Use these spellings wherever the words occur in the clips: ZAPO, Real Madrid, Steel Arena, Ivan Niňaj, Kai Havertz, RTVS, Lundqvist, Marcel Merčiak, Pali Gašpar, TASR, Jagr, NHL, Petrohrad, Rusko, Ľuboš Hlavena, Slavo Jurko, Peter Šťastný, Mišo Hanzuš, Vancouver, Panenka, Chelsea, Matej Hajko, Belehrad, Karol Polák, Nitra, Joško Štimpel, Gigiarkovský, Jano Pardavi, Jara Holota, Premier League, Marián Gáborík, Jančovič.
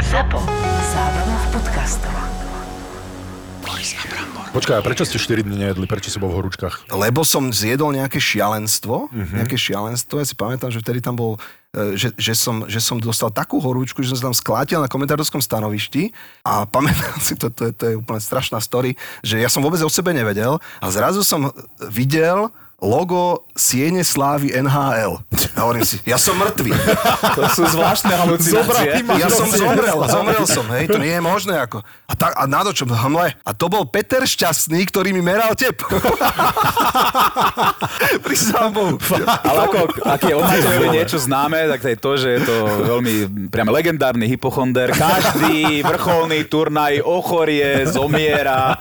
ZAPO. Zábava v podcastoch. Počkaj, a prečo ste 4 dny nejedli? Prečo si bol v horúčkach? Lebo som zjedol nejaké šialenstvo. Mm-hmm. Nejaké šialenstvo. Ja si pamätám, že vtedy tam bol... Že som dostal takú horúčku, že som sa tam sklátil na komentátorskom stanovišti a pamätám si, to je úplne strašná story, že ja som vôbec o sebe nevedel a zrazu som videl logo Siene Slávy NHL. A hovorím si, ja som mŕtvý. To sú zvláštne halucinácie. Ja som zomrel som, hej, to nie je možné ako. A na dočom hmle. A to bol Peter Šťastný, ktorý mi meral tep. Prisám Bohu. Ale ak je odzajúve niečo známe, tak to je to, že je to veľmi priam legendárny hypochonder. Každý vrcholný turnaj ochorie, zomiera.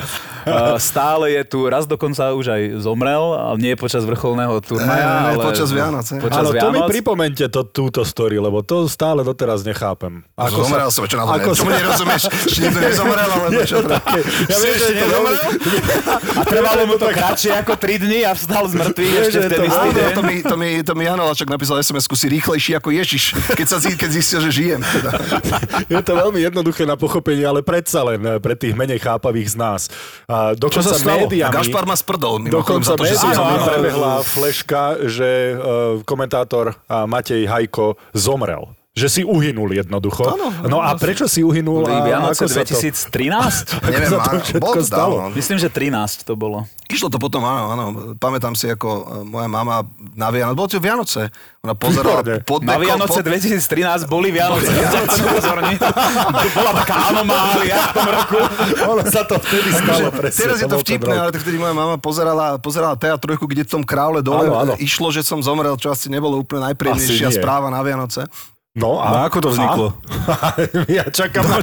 Stále je tu, raz dokonca už aj zomrel, ale nie počas vrcholného turnaja, ale počas Vianoc. Ale to mi pripomente túto story, lebo to stále doteraz nechápem. Ako zomrel som, čo na to neviem. Čo mi nerozumieš? Či niekto nezomrel, alebo čo? Ja viem, že nezomrel. A trvalo mu to kratšie ako 3 dny a vstal z mŕtvych ešte vtedy istý deň. To mi Jano Lačak napísal SMS-ku, si rýchlejší ako Ježiš, keď zistil, že žijem. Je to veľmi jednoduché na pochopenie, ale predsa len pre tých menej chápavých z nás. A dokonca médiami... Gašpar ma sprdol. Dokonca médiami prebehla fleška, že komentátor Matej Hajko zomrel. Že si uhynul jednoducho. No a prečo si uhynul? Vianoce 2013? Neviem, bol to dávno. Myslím, že 13 to bolo. Išlo to potom, áno. Pamätám si, ako moja mama na Vianoce, bolo to Vianoce, ona pozerala pod dekom. Na Vianoce 2013 boli Vianoce. Bola taká anomália v tom roku. Ono sa to vtedy stalo. Teraz je to vtipné, ale vtedy moja mama pozerala TA3, kde v tom Krále dole išlo, že som zomrel, čo asi nebolo úplne najpríjemnejšia správa na Vianoce. No a ako to vzniklo? Ja čakáme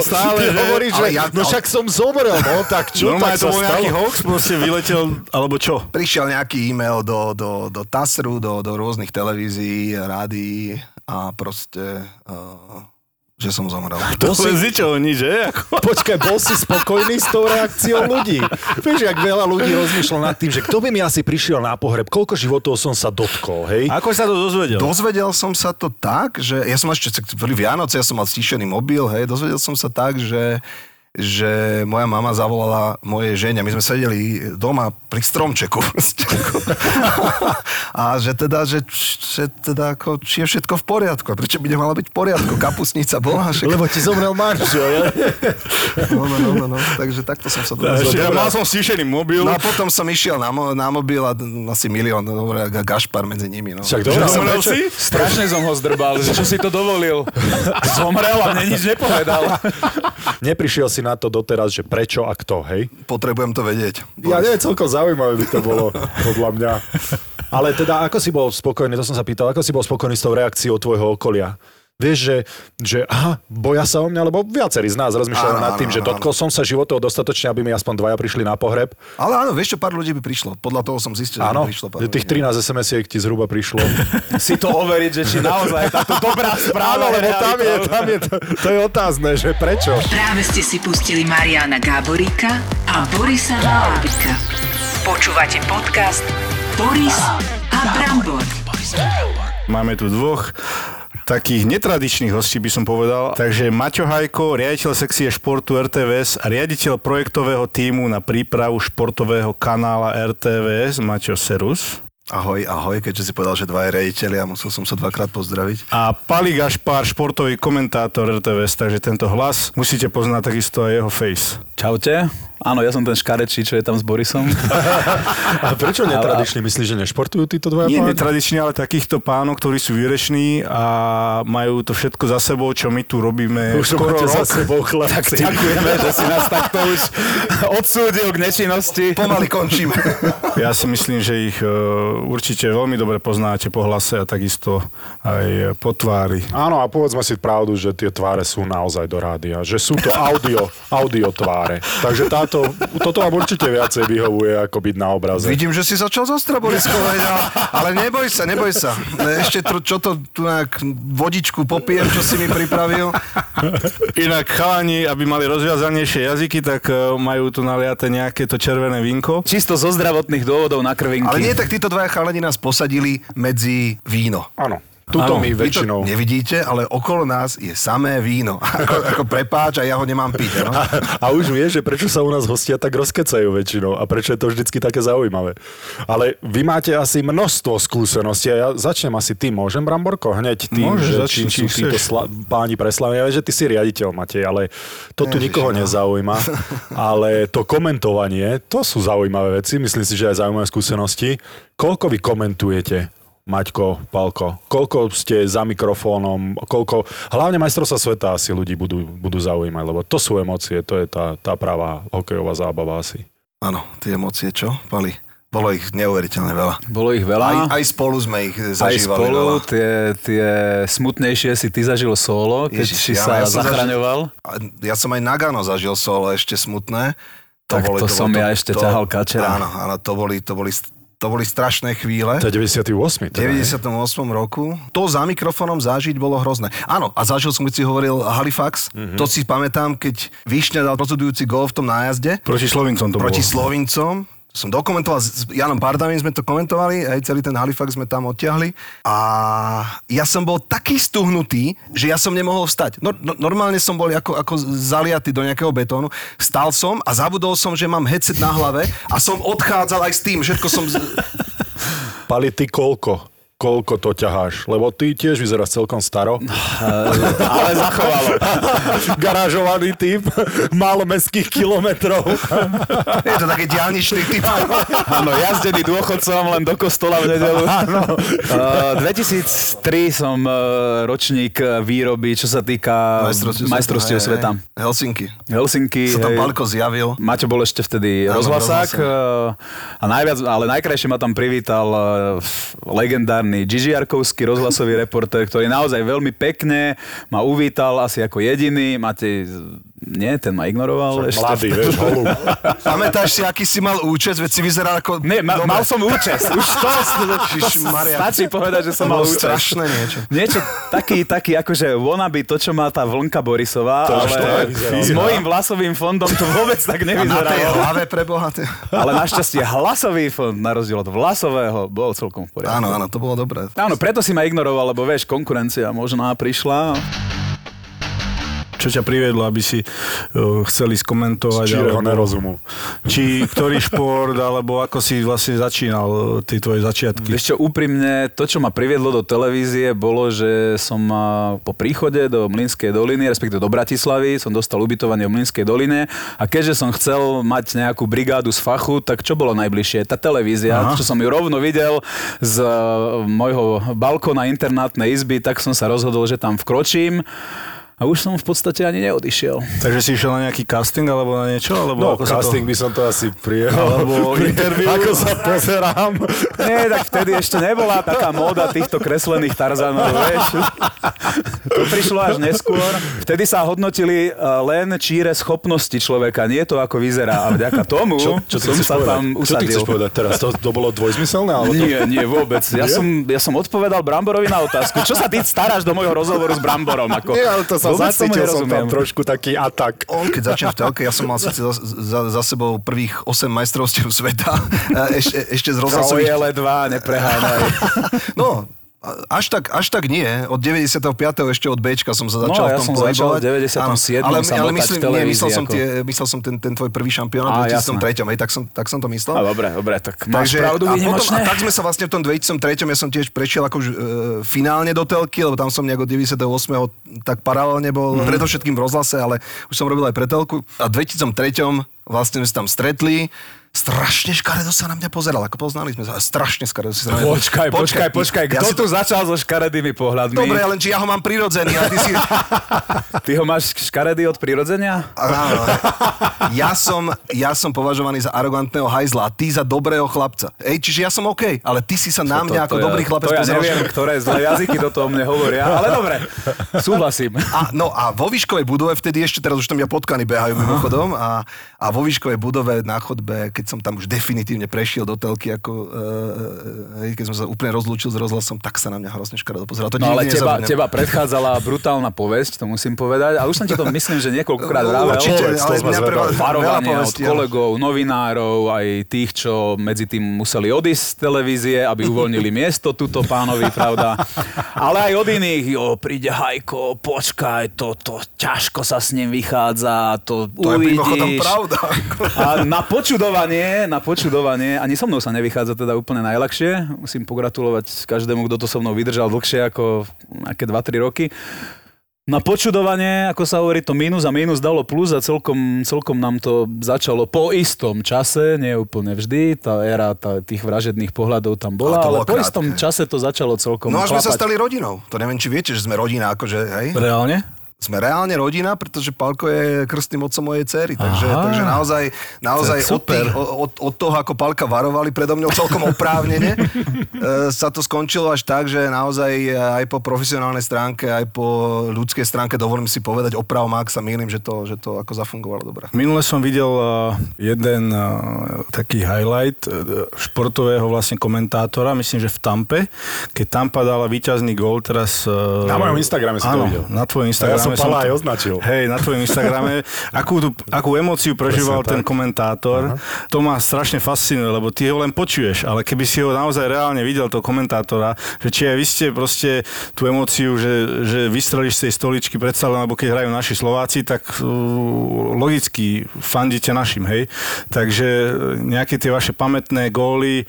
stále, že... Hovoríš, že však som zomrel, no tak čo? Normálne to bol nejaký hoax, proste vyletel, alebo čo? Prišiel nejaký e-mail do TASR-u, do rôznych televízií, rádií a proste... že som zomrel. To si zičil, nič, že? Počkaj, bol si spokojný s tou reakciou ľudí. Vieš, jak veľa ľudí rozmýšľa nad tým, že kto by mi asi prišiel na pohreb, koľko životov som sa dotkol, hej? Ako sa to dozvedel? Dozvedel som sa to tak, že... Ja som ešte pri Vianoce, ja som mal stíšený mobil, hej? Dozvedel som sa tak, že moja mama zavolala mojej žene. My sme sedeli doma pri stromčeku. A že teda ako, či je všetko v poriadku. Prečo by nemala byť v poriadku? Kapusnica bola. Lebo ti zomrel manžel. No. Takže takto som sa dozvedel. Ja mal som stíšený mobil. No a potom som išiel na mobil a asi milión. Dobre, Gašpar medzi nimi. No. Však dobre. Zomrel si? Strašne som ho zdrbal. Čo si to dovolil? Zomrel a mne nič nepovedal. Neprišiel si na to doteraz, že prečo a kto, hej? Potrebujem to vedieť. Ja neviem, celkom zaujímavé by to bolo, podľa mňa. Ale teda, ako si bol spokojný, to som sa pýtal, ako si bol spokojný s tou reakciou tvojho okolia? Vieš, že aha, boja sa o mňa, lebo viacerí z nás rozmýšľajú nad tým, že dotkol som sa životov dostatočne, aby mi aspoň dvaja prišli na pohreb. Ale áno, vieš čo, pár ľudí by prišlo. Podľa toho som zistil, že by prišlo pár ľudí. Tých 13 SMS-iek ti zhruba prišlo. Si to overiť, že či naozaj táto dobrá správa, lebo tam je to je otázne, že prečo. Práve ste si pustili Mariána Gáboríka a Borisa Valabika. Počúvate podcast Boris a Brambor. Máme tu dvoch takých netradičných hostí, by som povedal. Takže Maťo Hajko, riaditeľ sekcie športu RTVS a riaditeľ projektového tímu na prípravu športového kanála RTVS. Maťo, serus. Ahoj, keďže si povedal, že dva je riaditeľi a musel som sa dvakrát pozdraviť. A Pali Gašpar, športový komentátor RTVS, takže tento hlas musíte poznať takisto aj jeho face. Čaute. Áno, ja som ten škarečí, čo je tam s Borisom. A prečo netradičný? Myslíš, že nešportujú títo dvaja páni? Nie netradičný, ale takýchto pánov, ktorí sú výrečný a majú to všetko za sebou, čo my tu robíme. Už skoro rok. Za sebou, chlapci. Tak ďakujeme, že si nás takto už odsúdil k nečinnosti. Pomaly končíme. Ja si myslím, že ich určite veľmi dobre poznáte po hlase a takisto aj po tvári. Áno, a povedzme si pravdu, že tie tváre sú naozaj do rádia, že sú to audio tváre. Takže toto vám určite viacej vyhovuje, ako byť na obraze. Vidím, že si začal zostraboriskovať, ale neboj sa. Ešte tu nejak vodičku popijem, čo si mi pripravil. Inak chalani, aby mali rozviazanejšie jazyky, tak majú tu naliate nejaké to červené vínko. Čisto zo zdravotných dôvodov na krvinky. Ale nie, tak títo dvaja chalani nás posadili medzi víno. Áno. Tuto my väčšinou. Vy to nevidíte, ale okolo nás je samé víno. Ako prepáč, a ja ho nemám piť. No? A už vieš, že prečo sa u nás hostia tak rozkecajú väčšinou a prečo je to vždycky také zaujímavé. Ale vy máte asi množstvo skúseností a ja začnem asi tým. Môžem, Bramborko? Hneď tým, že či sú títo páni preslavení. Ja viem, že ty si riaditeľ, Matej, ale to tu nikoho nezaujíma. Ale to komentovanie, to sú zaujímavé veci. Myslím si, že aj zaujímavé skúsenosti. Koľko vy komentujete? Maťko, Palko, koľko ste za mikrofónom, koľko... Hlavne majstrovstvá sveta asi ľudí budú zaujímať, lebo to sú emócie, to je tá pravá hokejová zábava asi. Áno, tie emócie čo, Pali? Bolo ich neuveriteľne veľa. Aj spolu sme ich zažívali. Aj spolu, tie smutnejšie si ty zažil solo, keď si sa zachraňoval. Ja som aj Nagano zažil solo, ešte smutné. To som ja ešte ťahal kačera. Áno, to boli strašné chvíle. To je 98. Teda, 98. roku. To za mikrofonom zažiť bolo hrozné. Áno, a zažil som, keď si hovoril Halifax. Mm-hmm. To si pamätám, keď Višňa dal rozhodujúci gól v tom nájazde. Proti Slovincom. Som dokumentoval, s Janom Pardavim sme to komentovali, aj celý ten Halifax sme tam odtiahli. A ja som bol taký stuhnutý, že ja som nemohol vstať. Normálne som bol ako zaliatý do nejakého betónu. Vstal som a zabudol som, že mám headset na hlave a som odchádzal aj s tým. Všetko som... Pali, ty koľko to ťaháš? Lebo ty tiež vyzeráš celkom staro. Ale zachovalo. Garážovaný typ, málo mestských kilometrov. Je to také diaľničný typ. Áno, jazdený dôchodcom len do kostola v nedeľu. 2003 som ročník výroby, čo sa týka majstrovstiev sveta. Helsinki. Sa tam Palko zjavil. Maťo bol ešte vtedy rozhlasák. A najviac, ale najkrajšie ma tam privítal legendárny Gigiarkovský rozhlasový reportér, ktorý naozaj veľmi pekne ma uvítal, asi ako jediný. Matej, nie, ten ma ignoroval. Ešte. Mladý, vieš, holub. Pamätáš si, aký si mal účest? Veď si vyzeral ako... Nie, mal som účest. Už to... Stačí povedať, že som mal účest. Strašné niečo. Niečo taký, akože wannabe, to, čo má tá vlnka Borisová, ale s mojím vlasovým fondom to vôbec tak nevyzeralo. A na tej hlave prebohaté. Ale našťastie hlasový fond, na rozdiel od vlasového, bol celkom v poriadku. Áno, to bolo dobré. Áno, preto si ma ignoroval, lebo vieš, konkurencia možná prišla. Čo ťa priviedlo, aby si chceli skomentovať? Čího nerozumu. Či ktorý šport, alebo ako si vlastne začínal tie tvoje začiatky? Vieš čo, úprimne, to, čo ma priviedlo do televízie, bolo, že som po príchode do Mlynskej doliny, respektíve do Bratislavy, som dostal ubytovanie v Mlynskej doline a keďže som chcel mať nejakú brigádu z fachu, tak čo bolo najbližšie? Tá televízia, aha, čo som ju rovno videl z mojho balkóna internátnej izby, tak som sa rozhodol, že tam vkročím. A už som v podstate ani neodišiel. Takže si išiel na nejaký casting alebo na niečo? Alebo no, ako casting to... by som to asi prijel. Alebo interview. Ako sa pozerám. Nie, tak vtedy ešte nebola taká móda týchto kreslených Tarzanov, vieš. To prišlo až neskôr. Vtedy sa hodnotili len číre schopnosti človeka. Nie to, ako vyzerá. A vďaka tomu čo som sa povedať? Tam usadil. Čo ty chceš povedať teraz? To bolo dvojzmyselné? Alebo to... Nie, vôbec. Ja som odpovedal Bramborovi na otázku. Čo sa ty staráš do môjho rozhovoru s Bramborom? Ako... Nie, ale to zacítil som tam trošku taký atak. On, keď začal v telke, ja som mal síce za sebou prvých 8 majstrovstiev sveta. Ešte z rozhlasových... Trojele 2, nepreháňaj. No, až tak nie. Od 95. ešte od Bčka som sa začal v tom pohybovať. No, ja som začal v 97. Ale myslel som ten tvoj prvý šampionát v 2003. Tak som to myslel. Dobre, tak máš pravdu výnimočne. A tak sme sa vlastne v tom 2003. Ja som tiež prešiel ako finálne do telky, lebo tam som nejak od 98. tak paralelne bol predovšetkým v rozhlase, ale už som robil aj pre telku. A v 2003. vlastne sme sa tam stretli. Strašne škaredo sa na mňa pozeral, ako poznali sme sa, strašne škaredo sa na mňa... Počkaj, kto tu začal so škaredými pohľadmi? Dobre, len či ja ho mám prirodzený a ty si... Ty ho máš škaredý od prirodzenia? Áno, ja som považovaný za arogantného hajzla a ty za dobrého chlapca. Ej, čiže ja som OK, ale ty si sa na mňa ako dobrý chlapec pozeral. To ja neviem, ktoré zlé jazyky do toho mne hovoria, ale dobre, súhlasím. A vo výškovej budove vtedy ešte, teraz už tam ja potkaní behajú mimochodom a vo výškovej budove na chodbe, keď som tam už definitívne prešiel do telky, ako keď som sa úplne rozlúčil s rozhlasom, tak sa na mňa hrozne škaredo pozeral. To no ale teba predchádzala brutálna povesť, to musím povedať. A už som ti to myslím, že niekoľkokrát vravel. Určite, ale mňa prvá farovanie od kolegov, novinárov, aj tých, čo medzi tým museli odísť z televízie, aby uvoľnili miesto tuto pánovi, pravda. Ale aj od iných, jo, príde Hajko, počkaj, to ťažko sa s ním vychádza, to je mimochodom pravda. A na počudovanie, ani so mnou sa nevychádza teda úplne najľahšie, musím pogratulovať každému, kto to so mnou vydržal dlhšie ako aké 2-3 roky. Na počudovanie, ako sa hovorí, to mínus a mínus dalo plus a celkom nám to začalo po istom čase, nie úplne vždy, tá éra tých vražedných pohľadov tam bola, ale po istom čase to začalo celkom chlapať. No až sme sa stali rodinou, to neviem, či viete, že sme rodina, akože, hej? Reálne? Sme reálne rodina, pretože Palko je krstným otcom mojej dcery, takže naozaj od toho, ako Palka varovali predo mňou celkom oprávnene, sa to skončilo až tak, že naozaj aj po profesionálnej stránke, aj po ľudskej stránke, dovolím si povedať, opravom, ak sa mýlim, že to ako zafungovalo dobre. Minule som videl jeden taký highlight športového vlastne komentátora, myslím, že v Tampe, keď Tampa dala víťazný gól teraz... Na mojom Instagrame som to videl. Na tvojom Instagrame. Ja som Pala aj označil. Hej, na tvojom Instagrame. Akú emóciu prežíval ten komentátor. Aha. To ma strašne fascinuje, lebo ty ho len počuješ, ale keby si ho naozaj reálne videl, toho komentátora, že či aj vy ste proste tú emóciu, že vystrelíš z tej stoličky predsa len, lebo keď hrajú naši Slováci, tak logicky fandíte našim, hej. Takže nejaké tie vaše pamätné góly,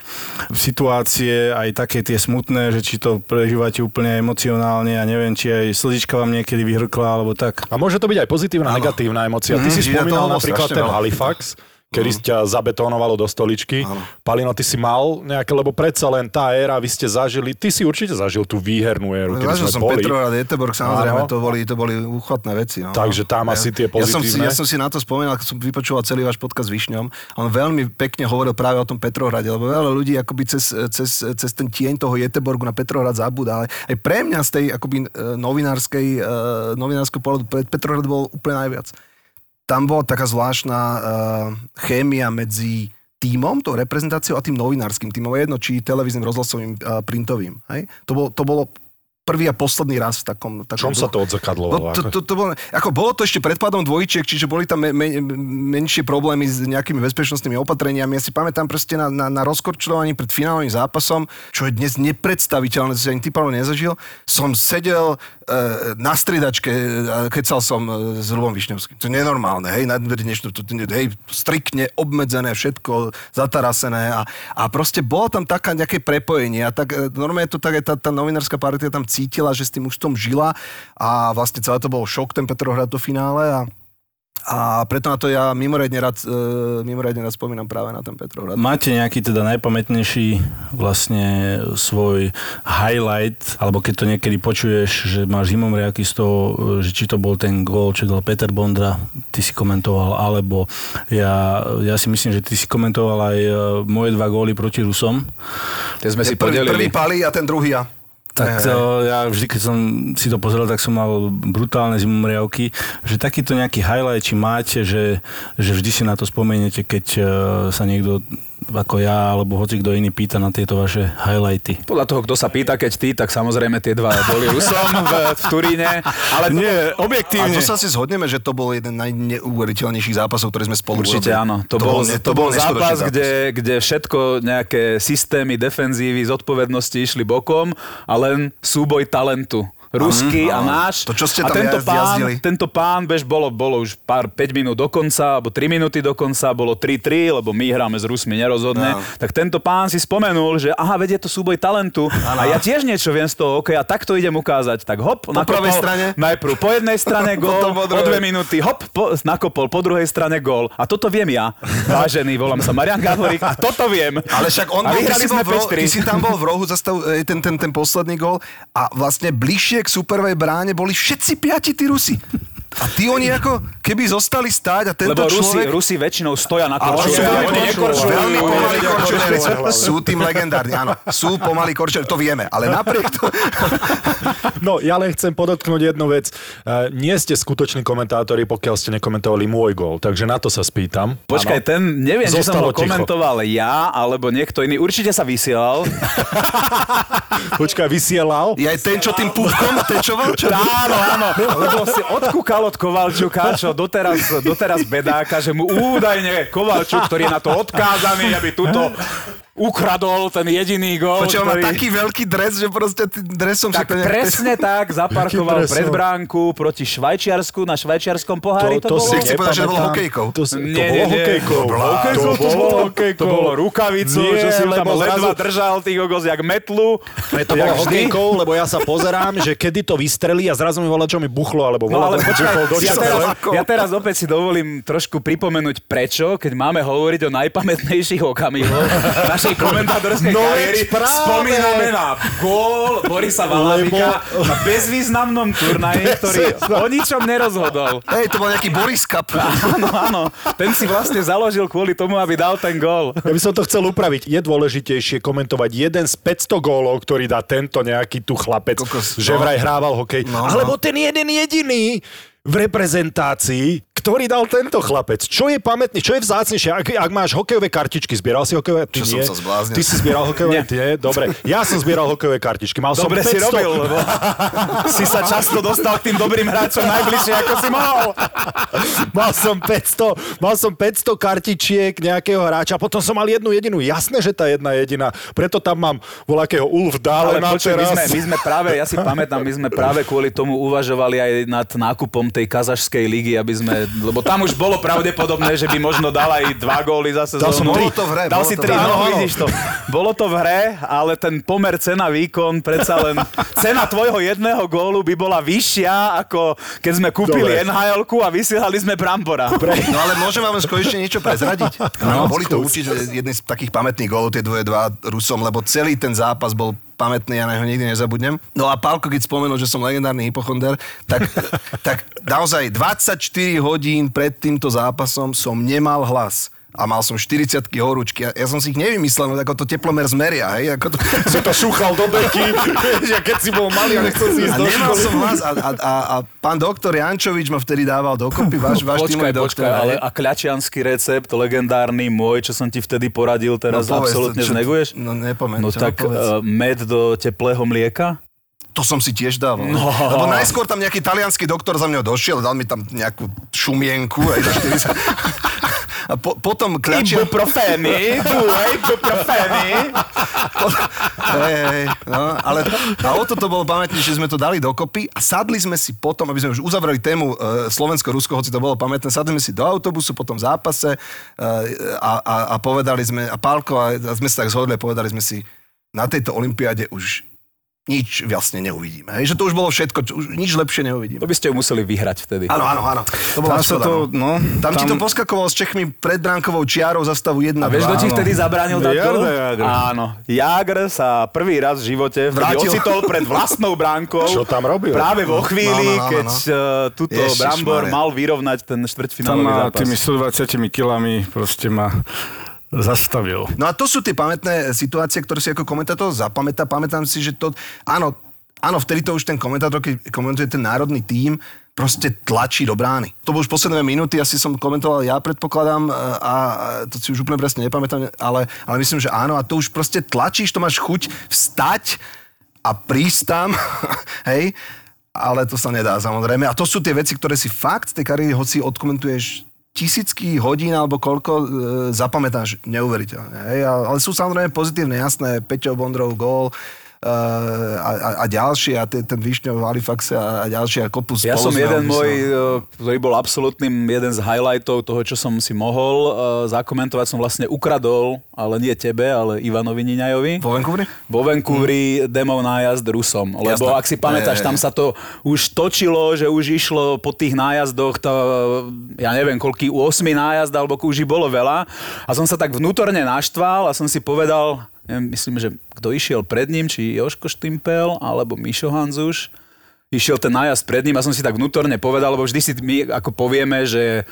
situácie, aj také tie smutné, že či to prežívate úplne emocionálne a neviem, či aj slzička vám niekedy vyhrkla, alebo tak. A môže to byť aj pozitívna, negatívna emócia. Ty si spomínal napríklad ten Halifax, kedy ťa zabetonovalo do stoličky. Ano. Palino, ty si mal nejaké, lebo predsa len tá éra, vy ste zažili, ty si určite zažil tú výhernú éru, kedy sme boli. Zažil som Petrohrad, Jeteborg, samozrejme, to boli uchvatné veci. No. Takže tam asi tie pozitívne. Ja som si na to spomínal, keď som vypočúval celý váš podcast s Višňom, on veľmi pekne hovoril práve o tom Petrohrade, lebo veľa ľudí akoby cez ten tieň toho Jeteborgu na Petrohrad zabúda, ale aj pre mňa z tej akoby novinárskeho pohľadu Petrohrad bol úplne najviac. Tam bola taká zvláštna chémia medzi tímom, tou reprezentáciou a tým novinárskym tímom. Jedno, či televíznym, rozhlasovým, printovým. Hej? To bolo prvý a posledný raz v takom... Čom sa to odzakadlovalo? Bolo to ešte pred pádom dvojčiek, čiže boli tam menšie problémy s nejakými bezpečnostnými opatreniami. Ja si pamätám proste na rozkorčľovaní pred finálovým zápasom, čo je dnes nepredstaviteľné, to si ani ty, Palo, nezažil. Som sedel na striedačke, kecal som s Ľubom Višňovským. To je nenormálne, hej, striktne obmedzené všetko, zatarasené a proste bolo tam také nejaké prepojenie a tak normálne to tak je tá novinárska partia tam cítila, že s tým už tom žila a vlastne celé to bol šok, ten Petrohrad do finále a preto na to ja mimoriadne rád spomínam práve na ten Petrohrad. Máte nejaký teda najpamätnejší vlastne svoj highlight, alebo keď to niekedy počuješ, že máš zimomriaky z toho, že či to bol ten gól, čo dal Peter Bondra, ty si komentoval, alebo ja si myslím, že ty si komentoval aj moje dva góly proti Rusom. Tie sme si podelili. Prvý Pali a ten druhý ja. Tak to, ja vždy, keď som si to pozrel, tak som mal brutálne zimomriavky, že takýto nejaký highlight, či máte, že vždy si na to spomeniete, keď sa niekto ako ja, alebo hoci kto iný pýta na tieto vaše highlighty. Podľa toho, kto sa pýta, keď ty, tak samozrejme tie dva boli Rusom v Turíne, ale nie, objektívne. A to sa si zhodneme, že to bol jeden najneuveriteľnejších zápasov, ktoré sme spolu robili. Určite áno. To bol zápas, kde všetko nejaké systémy, defenzívy, zodpovednosti išli bokom a len súboj talentu. Ruský a náš. To, čo ste tam tento pán bež bolo už 5 minút do konca, alebo 3 minúty do konca, bolo 3-3, lebo my hráme s Rusmi nerozhodne. No. Tak tento pán si spomenul, že aha, vedie to súboj talentu. Ano. A ja tiež niečo viem z toho, okej, a tak to idem ukázať. Tak hop, nakopol najprv po jednej strane gól, po 2 minúty, hop, nakopol po druhej strane gól. A toto viem ja. Vážený, volám sa Marián Gáborík, a toto viem. Ale však on si tam bol v rohu, zastav ten posledný gól a vlastne bližšie k superovej bráne boli všetci piati tí Rusi. A tí oni ako keby zostali stáť a tento človek... Lebo Rusi väčšinou stoja na korčuliach. Veľmi pomalí korčuliari sú tým legendárni, áno. Sú pomalí korčuliari, to vieme, ale napriek to... No, ja len chcem podotknúť jednu vec. Nie ste skutoční komentátori, pokiaľ ste nekomentovali môj gól, takže na to sa spýtam. Počkaj, ten neviem, či som ho komentoval ja, alebo niekto iný. Určite sa vysielal. Počkaj, vysielal? Ja aj ten, čo tým pupkom tečoval? Áno, áno, lebo si odkúkal od Kovalčuka, čo doteraz bedáka, že mu údajne Kovalčuk, ktorý je na to odkázaný, aby túto ukradol ten jediný gól. Počal ktorý... má taký veľký dres, že proste dresom... Tak to presne tak, zaparkoval pred bránku proti Švajčiarsku, na švajčiarskom pohári to bolo. Si chci povedať, že to bolo hokejkou? To bolo rukavicu, že si tam ledva držal tých gól jak metlu. To bolo hokejkou, lebo ja sa pozerám, že kedy to vystrelí a zrazu mi volá, čo mi buchlo, alebo volá, to buchol do čoho. Ja teraz opäť si dovolím trošku pripomenúť prečo, keď máme hovoriť o najpamätnejších okamihoch. Komentátorskej kariéry spomíname na gól Borisa Valabika na bezvýznamnom turnaji, ktorý o ničom nerozhodol. Hej, to bol nejaký Boris Cup. Áno, áno. Ten si vlastne založil kvôli tomu, aby dal ten gól. Ja by som to chcel upraviť. Je dôležitejšie komentovať jeden z 500 gólov, ktorý dá tento nejaký tu chlapec, že vraj hrával hokej. No, alebo ten jeden jediný v reprezentácii, ktorý dal tento chlapec. Čo je pamätný, čo je vzácnejšie? Ak máš hokejové kartičky, zbieral si hokejové? Ty nie. Som sa zbláznil. Ty si zbieral hokejové? Nie. Dobre. Ja som zbieral hokejové kartičky. Mal dobre som 500. Dobre si robil, lebo si sa často dostal k tým dobrým hráčom najbližšie, ako si mohol. Mal som 500 kartičiek nejakého hráča. Potom som mal jednu jedinú. Jasné, že tá jedna jediná. Preto tam mám voľakého Ulf Dálena. Ale počuj, my sme práve kvôli tomu uvažovali aj nad nákupom tej kazašskej ligy, aby sme, lebo tam už bolo pravdepodobné, že by možno dal aj 2 góly za sezónu. Dal si 3, no vidíš to. Bolo to v hre, ale ten pomer cena-výkon, predsa len cena tvojho jedného gólu by bola vyššia, ako keď sme kúpili NHL-ku a vysielali sme Brambora. No ale môžem vám ešte niečo prezradiť? No, boli to určite jedný z takých pamätných gólov, tie 2-2 Rusom, lebo celý ten zápas bol pamätný, ja na ho nikdy nezabudnem. No a Pálko, keď spomenul, že som legendárny hypochonder, tak naozaj 24 hodín pred týmto zápasom som nemal hlas. A mal som 40-ky horúčky. Ja som si ich nevymyslel, ako to teplomer zmeria, hej? Ako to... Si to šúchal do beky, že keď si bol malý a nechcel si ísť do školy. Nemal som hlas a pán doktor Jančovič ma vtedy dával dokopy, váš tímový doktor. Počkaj, ale a kľačiansky recept, legendárny môj, čo som ti vždy poradil, teraz no, povedz, absolútne zneguješ? No nepomeň. No tak med do teplého mlieka? To som si tiež dával. No. Lebo najskôr tam nejaký taliansky doktor za mňa došiel, dal mi tam nejakú šumienku aj za 40. A potom kľačia... Ibuprofény. No, ale o toto bolo pamätné, že sme to dali dokopy a sadli sme si potom, aby sme už uzavreli tému Slovensko-Rusko, hoci to bolo pamätné, sadli sme si do autobusu po tom zápase a povedali sme, a Pálko, a sme sa tak zhodli, povedali sme si, na tejto olympiáde už nič vlastne neuvidíme. Hej? Že to už bolo všetko, nič lepšie neuvidíme. To by ste ju museli vyhrať vtedy. Áno. To bola škoda. Tam ti to poskakovalo s Čechmi pred bránkovou čiarou za stavu 1-2. A vieš, kto ti vtedy zabránil takto? Áno. Jagr sa prvý raz v živote ocitol pred vlastnou bránkou. Čo tam robil? Práve vo chvíli, keď túto Brambor mal vyrovnať ten štvrťfinálový zápas. Tam tými 120 kilami proste ma... zastavil. No a to sú tie pamätné situácie, ktoré si ako komentátor zapamätá. Pamätám si, že to... Áno, vtedy to už ten komentátor, keď komentuje ten národný tím, proste tlačí do brány. To bolo už posledné minúty, asi som komentoval ja, predpokladám, a to si už úplne presne nepamätám, ale myslím, že áno, a to už proste tlačíš, to máš chuť vstať a prísť tam, hej, ale to sa nedá, samozrejme. A to sú tie veci, ktoré si fakt z tej kariéry, hoci odkomentuješ tisícky hodín alebo koľko zapamätáš neuveriteľne. Hej? Ale sú samozrejme pozitívne, jasné, Peťo Bondrov gól a ďalšie, a ten Višňov v Halifaxe a ďalšie, a kopu spolu. Ja som jeden môj, ktorý bol absolútnym, jeden z highlightov toho, čo som si mohol zakomentovať, som vlastne ukradol, ale nie tebe, ale Ivanovi Niňajovi. Vo Vancouveri? Vo Vancouveri demov nájazd Rusom. Lebo jasne, ak si pamätáš, tam sa to už točilo, že už išlo po tých nájazdoch, ja neviem, koľký, 8 nájazd, alebo už bolo veľa. A som sa tak vnútorne naštval a som si povedal... Myslím, že kto išiel pred ním, či Joško Štimpel, alebo Mišo Hanzuš, išiel ten nájazd pred ním a som si tak vnútorne povedal, lebo vždy si my ako povieme, že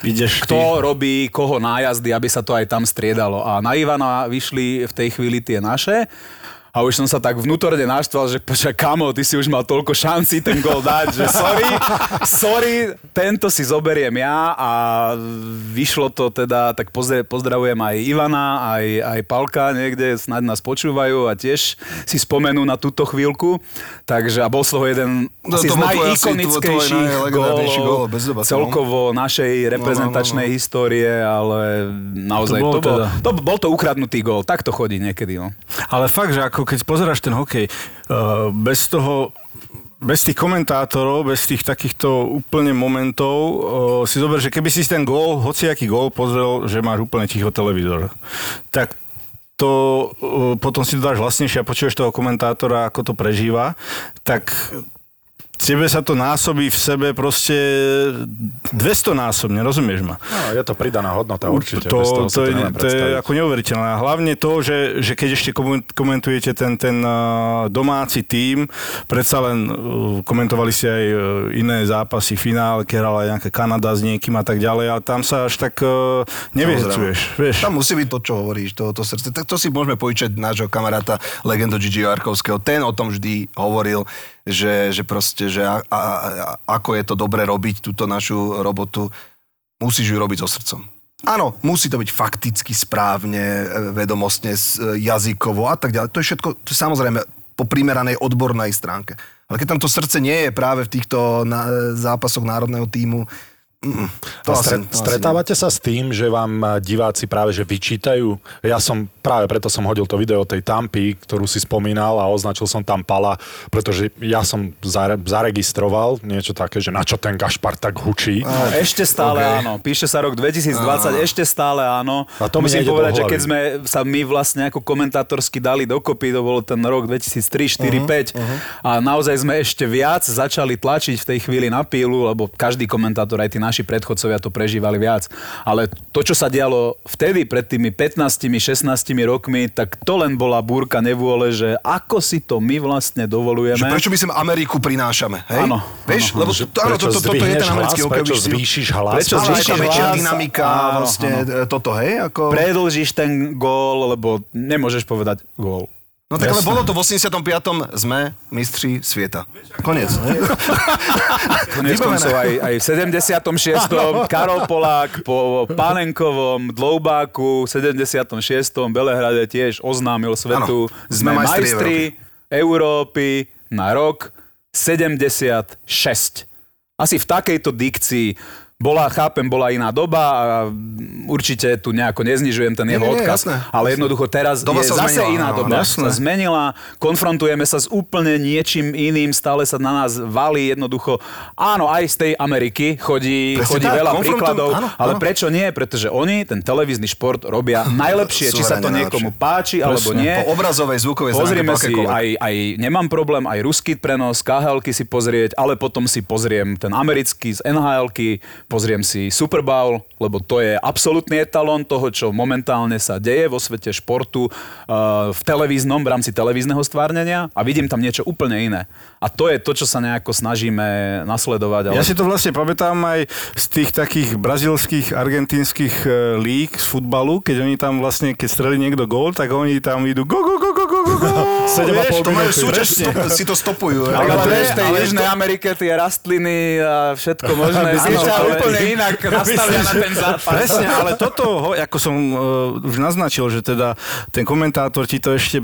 kto robí koho nájazdy, aby sa to aj tam striedalo. A na Ivana vyšli v tej chvíli tie naše a už som sa tak vnútorne naštval, že počkaj, kamo, ty si už mal toľko šancí ten gól dať, že sorry, tento si zoberiem ja a vyšlo to teda, tak pozdravujem aj Ivana, aj Palka niekde, snáď nás počúvajú a tiež si spomenú na túto chvíľku, takže a bol slovo jeden asi z najikonickejších gólov celkovo našej reprezentačnej histórie, ale naozaj bol to ukradnutý gól, tak to chodí niekedy. No. Ale fakt, že ako keď pozeráš ten hokej, bez toho, bez tých komentátorov, bez tých takýchto úplne momentov si zober, že keby si ten gól, hociaký gól pozrel, že máš úplne ticho televízor, tak to potom si to dáš hlasnejšie a počuješ toho komentátora, ako to prežíva, tak tebe sa to násobí v sebe proste 200-násobne, rozumieš ma? No, je to pridaná hodnota určite. To je ako neuveriteľné. Hlavne to, že keď ešte komentujete ten domáci tím, predsa len komentovali si aj iné zápasy, finále, Kerala, nejaká Kanada s niekým a tak ďalej, ale tam sa až tak neviecuješ. Vieš. Tam musí byť to, čo hovoríš, to srdce. Tak to si môžeme požičať nášho kamaráta, legendu Gigiarkovského. Ten o tom vždy hovoril, že proste, že ako je to dobre robiť túto našu robotu, musíš ju robiť so srdcom. Áno, musí to byť fakticky správne, vedomostne, jazykovo a tak ďalej. To je všetko, to je samozrejme po primeranej odbornej stránke. Ale keď tam to srdce nie je práve v týchto zápasoch národného tímu, stretávate sa s tým, že vám diváci práve že vyčítajú? Ja som práve preto som hodil to video tej Tampy, ktorú si spomínal a označil som tam Pala, pretože ja som zaregistroval niečo také, že na čo ten Gašpar tak hučí. Ešte stále áno. Píše sa rok 2020, ešte stále áno. A to musím povedať, že keď sme sa my vlastne ako komentátorsky dali dokopy, to bolo ten rok 2003, 4, 5 a naozaj sme ešte viac začali tlačiť v tej chvíli na pílu, lebo každý komentátor, aj tí naši predchodcovia to prežívali viac. Ale to, čo sa dialo vtedy, pred tými 15-16 rokmi, tak to len bola búrka nevôle, že ako si to my vlastne dovolujeme. Že prečo my sem Ameriku prinášame, hej? Áno. Vieš, lebo to je ten americký hokej. Prečo zvýšiš hlas? Prečo zvýšiš väčšia dynamika, vlastne toto, hej? Ako... Predĺžiš ten gól, lebo nemôžeš povedať gól. No tak, ale bolo to v 85. Sme mistri sveta. Koniec. Koniec koncov aj v 76. Karol Polák po Panenkovom dloubáku, v 76. Belehrade tiež oznámil svetu. Ano, sme majstri Európy na rok 76. Asi v takejto dikcii. Bola iná doba a určite tu nejako neznižujem ten jeho odkaz. Jasné, ale jednoducho teraz doba je zase zmenila, iná doba. Sa zmenila, konfrontujeme sa s úplne niečím iným, stále sa na nás valí jednoducho. Áno, aj z tej Ameriky chodí veľa príkladov, ale prečo nie? Pretože oni ten televízny šport robia najlepšie, či sa to niekomu páči, alebo nie. Po obrazovej, zvukovej stránke. Pozrieme si, aj nemám problém, aj ruský prenos, KHL-ky si pozrieť, ale potom si pozriem ten americký z NHL-ky, pozriem si Super Bowl, lebo to je absolútny etalón toho, čo momentálne sa deje vo svete športu v rámci televízneho stvárnenia a vidím tam niečo úplne iné. A to je to, čo sa nejako snažíme nasledovať. Ale... Ja si to vlastne pamätám aj z tých takých brazílskych, argentínskych líg z futbalu, keď oni tam vlastne, keď strelí niekto gól, tak oni tam idú go. Vieš, to majú súčasť, si to stopujú. Ale v tej Južnej Amerike tie rastliny a všetko možné. Úplne inak nastavia na ten zápas. Presne, ale toto, ako som už naznačil, že teda ten komentátor ti to ešte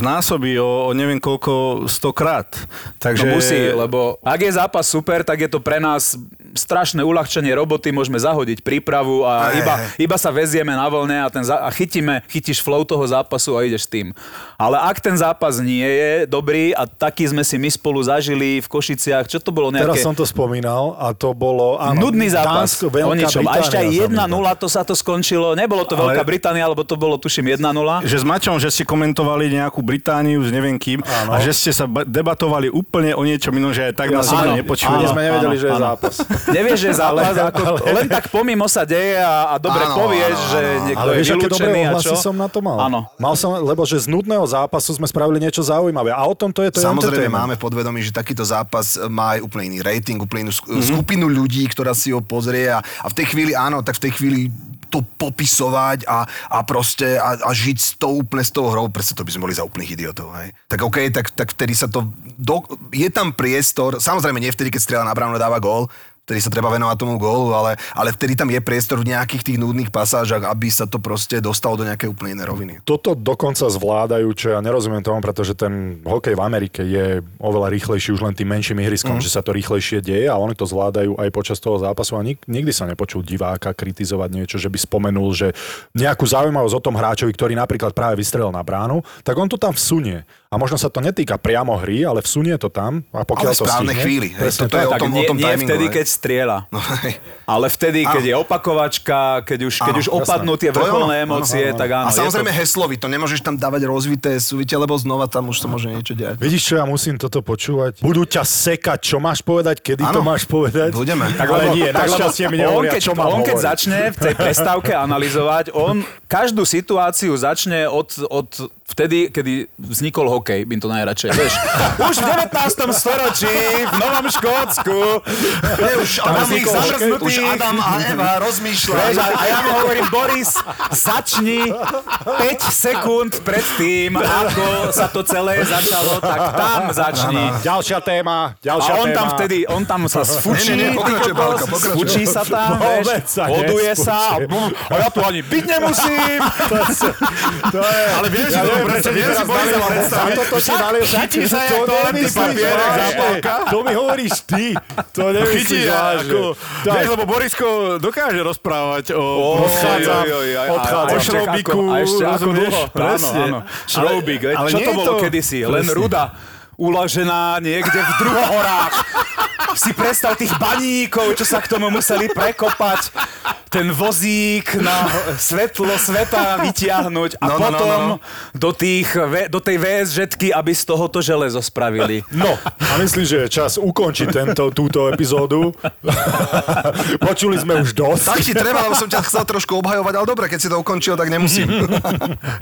znásobí o neviem koľko 100-krát. Takže... To musí, lebo ak je zápas super, tak je to pre nás strašné uľahčenie roboty, môžeme zahodiť prípravu a iba sa vezieme na vlne a chytíš flow toho zápasu a ideš s tým. Ale ak ten zápas nie je dobrý a taký sme si my spolu zažili v Košiciach, čo to bolo nejaké... Teraz som to spomínal a to bolo... Áno, nudný zápas o ničom. A ešte aj 1-0, to sa to skončilo. Nebolo to Veľká Británia, alebo to bolo tuším 1-0. Že s Maťom, že ste komentovali nejakú Britániu s neviem kým a že ste sa debatovali úplne o niečom inom, že aj tak nás nepočuli. Sme nevedeli, že je zápas. Nevieš, že je zápas, len tak pomimo sa deje a dobre povieš, že niekto je vylúčený a čo. Ale vieš, aké dobré ohlasy som na to mal. Mal som, lebo že z nudného zápasu zápasu sme spravili niečo zaujímavé. A o tom to je to. Samozrejme máme podvedomie, že takýto zápas má aj úplne iný rating, úplne inú skupinu ľudí, ktorá si ho pozrie a v tej chvíli áno, tak v tej chvíli to popisovať a proste a žiť s tou úplne s tou hrou, proste to by sme boli za úplných idiotov, hej. Tak okej, tak vtedy sa to je tam priestor, samozrejme nie vtedy, keď strieľa na bránu dáva gól, vtedy sa treba venovať tomu gólu, ale vtedy tam je priestor v nejakých tých nudných pasážach, aby sa to proste dostalo do nejakej úplne inej roviny. Toto dokonca zvládajú, čo ja nerozumiem tomu, pretože ten hokej v Amerike je oveľa rýchlejší už len tým menším ihriskom, že sa to rýchlejšie deje a oni to zvládajú aj počas toho zápasu a nikdy sa nepočul diváka kritizovať niečo, že by spomenul, že nejakú zaujímavosť o tom hráčovi, ktorý napríklad práve vystrelil na bránu, tak on to tam vsunie. A možno sa to netýka priamo hry, ale vsunie to tam a pokiaľ to stihne. Chvíli, presne, to je tak, o tom timingu, vtedy, keď strieľa. No, ale vtedy, keď je opakovačka, keď už opadnú tie vrcholné emócie, tak áno. A samozrejme heslovi, to nemôžeš tam dávať rozvité súvite, lebo znova tam už to môže niečo diať. Vidíš, čo ja musím toto počúvať? Budú ťa sekať, čo máš povedať, kedy to máš povedať? Budeme. Tak ale nie, našťastie mi nehovoria, čo mám hovoriť. On keď začne v tej prestávke analyzovať, on každú situáciu začne od vtedy, kedy vznikol hokej, bym to najradšej, vieš. Už v 19. storočí, v Novom Škótsku, už Adam a Eva rozmýšľajú. A ja mu hovorím, Boris, začni 5 sekúnd pred tým, ako sa to celé začalo, tak tam začni. Ďalšia téma. A on tam sa sfučí, sfučí sa tam, vieš, hoduje sa a ja tu ani byť nemusím. To je. Ale vieš, prečo nie si Boris predstaviť? Chytí sa jak to papierek zápalka? To mi hovoríš ty. To nemyslíš vážne. Vieš, lebo Borisko dokáže rozprávať o šroubiku. A ešte ako dlho. Presne. Šroubik. Čo to bolo kedysi? Len ruda uložená niekde v druhohorách. Si predstav tých baníkov, čo sa k tomu museli prekopať, ten vozík na svetlo sveta vytiahnuť a potom. Do tej VSŽetky, aby z tohoto železo spravili. No, a myslím, že je čas ukončiť túto epizódu. Počuli sme už dosť. Tak ti treba, lebo som ťa chcel trošku obhajovať, ale dobre, keď si to ukončil, tak nemusím.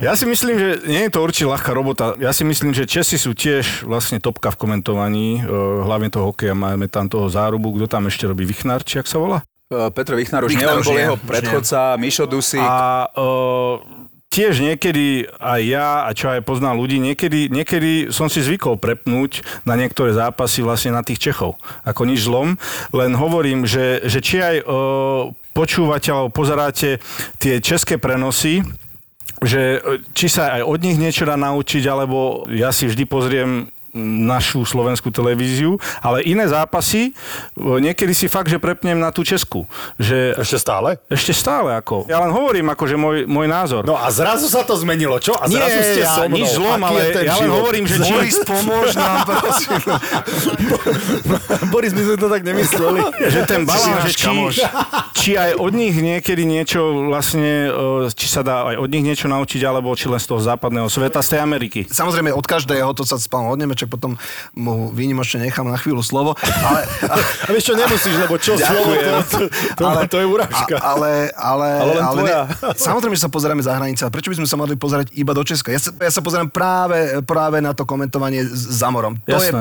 Ja si myslím, že nie je to určite ľahká robota. Ja si myslím, že Česi sú tiež vlastne topka v komentovaní, hlavne toho hokeja máme tam toho zárubu, kto tam ešte robí, Vichnár, či jak sa volá? Petr Vichnár už nie, bol jeho predchodca, Mišo Dusík. A tiež niekedy aj ja, a čo aj poznám ľudí, niekedy som si zvykol prepnúť na niektoré zápasy vlastne na tých Čechov. Ako nič zlom, len hovorím, že či aj počúvate alebo pozeráte tie české prenosy, že či sa aj od nich niečo dá naučiť, alebo ja si vždy pozriem našu slovenskú televíziu, ale iné zápasy, niekedy si fakt, že prepnem na tú Česku. Že Ešte stále ako. Ja len hovorím akože môj názor. No a zrazu sa to zmenilo, čo? A zrazu ste so mnou. Nič zlom, ale ja len hovorím, že Boris, pomôž nám, prosím. Boris, my sme to tak nemysleli. Že ten balán, že či aj od nich niekedy niečo vlastne, či sa dá aj od nich niečo naučiť, alebo či len z toho západného sveta, z tej Ameriky. Samozrejme, od každého to sa spálo od Nemeček, potom mu výnimočne nechám na chvíľu slovo. Ale vieš čo, nemusíš, lebo čo slovo, to je urážka. Ale ne, samozrejme, že sa pozeráme za hranice, ale prečo by sme sa mali pozerať iba do Česka? Ja sa pozerám práve na to komentovanie za morom. Jasné.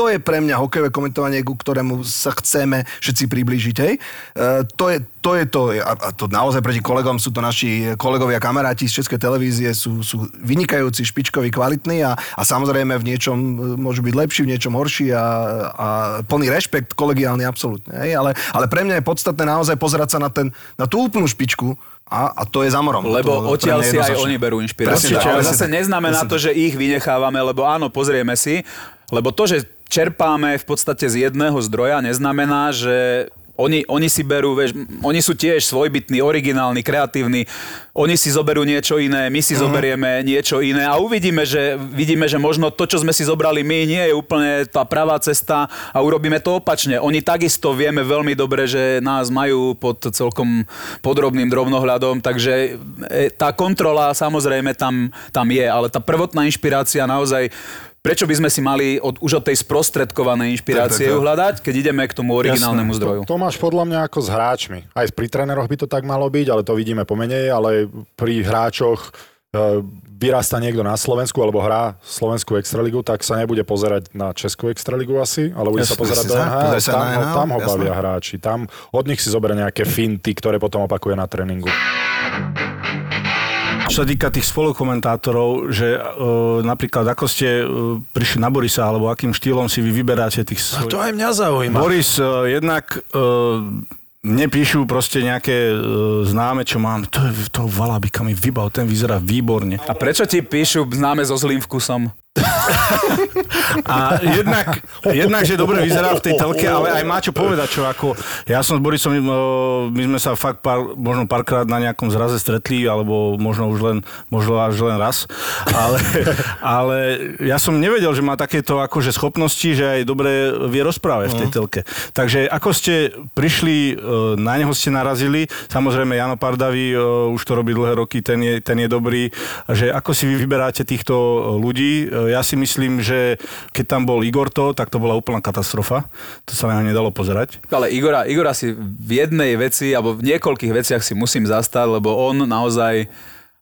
To je pre mňa hokejové komentovanie, ku ktorému sa chceme všetci priblížiť. Hej? A to naozaj proti kolegom, sú to naši kolegovia, kamaráti z Českej televízie, sú vynikajúci, špičkoví, kvalitní a samozrejme v niečom môžu byť lepší, v niečom horší a plný rešpekt, kolegiálny, absolútne. Ale pre mňa je podstatné naozaj pozerať sa na tú úplnú špičku, a to je za morom. Lebo odtiaľ si aj oni berú inšpiráciu. Ale zase neznamená to, že ich vynechávame, lebo áno, pozrieme si, lebo to, že čerpáme v podstate z jedného zdroja, neznamená, že Oni si berú, vieš, oni sú tiež svojbytní, originálni, kreatívni. Oni si zoberú niečo iné, my si zoberieme niečo iné a vidíme, že možno to, čo sme si zobrali my, nie je úplne tá pravá cesta a urobíme to opačne. Oni takisto vieme veľmi dobre, že nás majú pod celkom podrobným drobnohľadom, takže tá kontrola samozrejme tam je, ale tá prvotná inšpirácia naozaj. Prečo by sme si mali už od tej sprostredkovanej inšpirácie hľadať, keď ideme k tomu originálnemu zdroju? To máš podľa mňa ako s hráčmi. Aj pri tréneroch by to tak malo byť, ale to vidíme pomenej, ale pri hráčoch vyrastá niekto na Slovensku alebo hrá slovenskú extraligu, tak sa nebude pozerať na českú extraligu asi, ale bude sa pozerať do NHL. Tam ho bavia hráči. Tam od nich si zoberie nejaké finty, ktoré potom opakuje na tréningu. Čo sa týka tých spolukomentátorov, že napríklad ako ste prišli na Borisa, alebo akým štýlom si vy vyberáte tých svojich... A to aj mňa zaujíma. Boris jednak... Mne píšu proste nejaké známe, čo mám. To je toho Valabika mi vybav, ten vyzerá výborne. A prečo ti píšu známe so zlým vkusom? A jednak, že dobre vyzerá v tej telke, ale aj má čo povedať, čo ako... Ja som s Borisom, my sme sa fakt možno párkrát na nejakom zraze stretli, alebo možno už len raz. Ale ja som nevedel, že má takéto akože schopnosti, že aj dobre vie rozprávať v tej telke. Takže ako ste prišli, na neho ste narazili, samozrejme Jano Pardavi už to robí dlhé roky, ten je dobrý, že ako si vy vyberáte týchto ľudí. Ja si myslím, že keď tam bol Igor, tak to bola úplná katastrofa. To sa na nedalo pozerať. Ale Igora si v jednej veci, alebo v niekoľkých veciach si musím zastať, lebo on naozaj,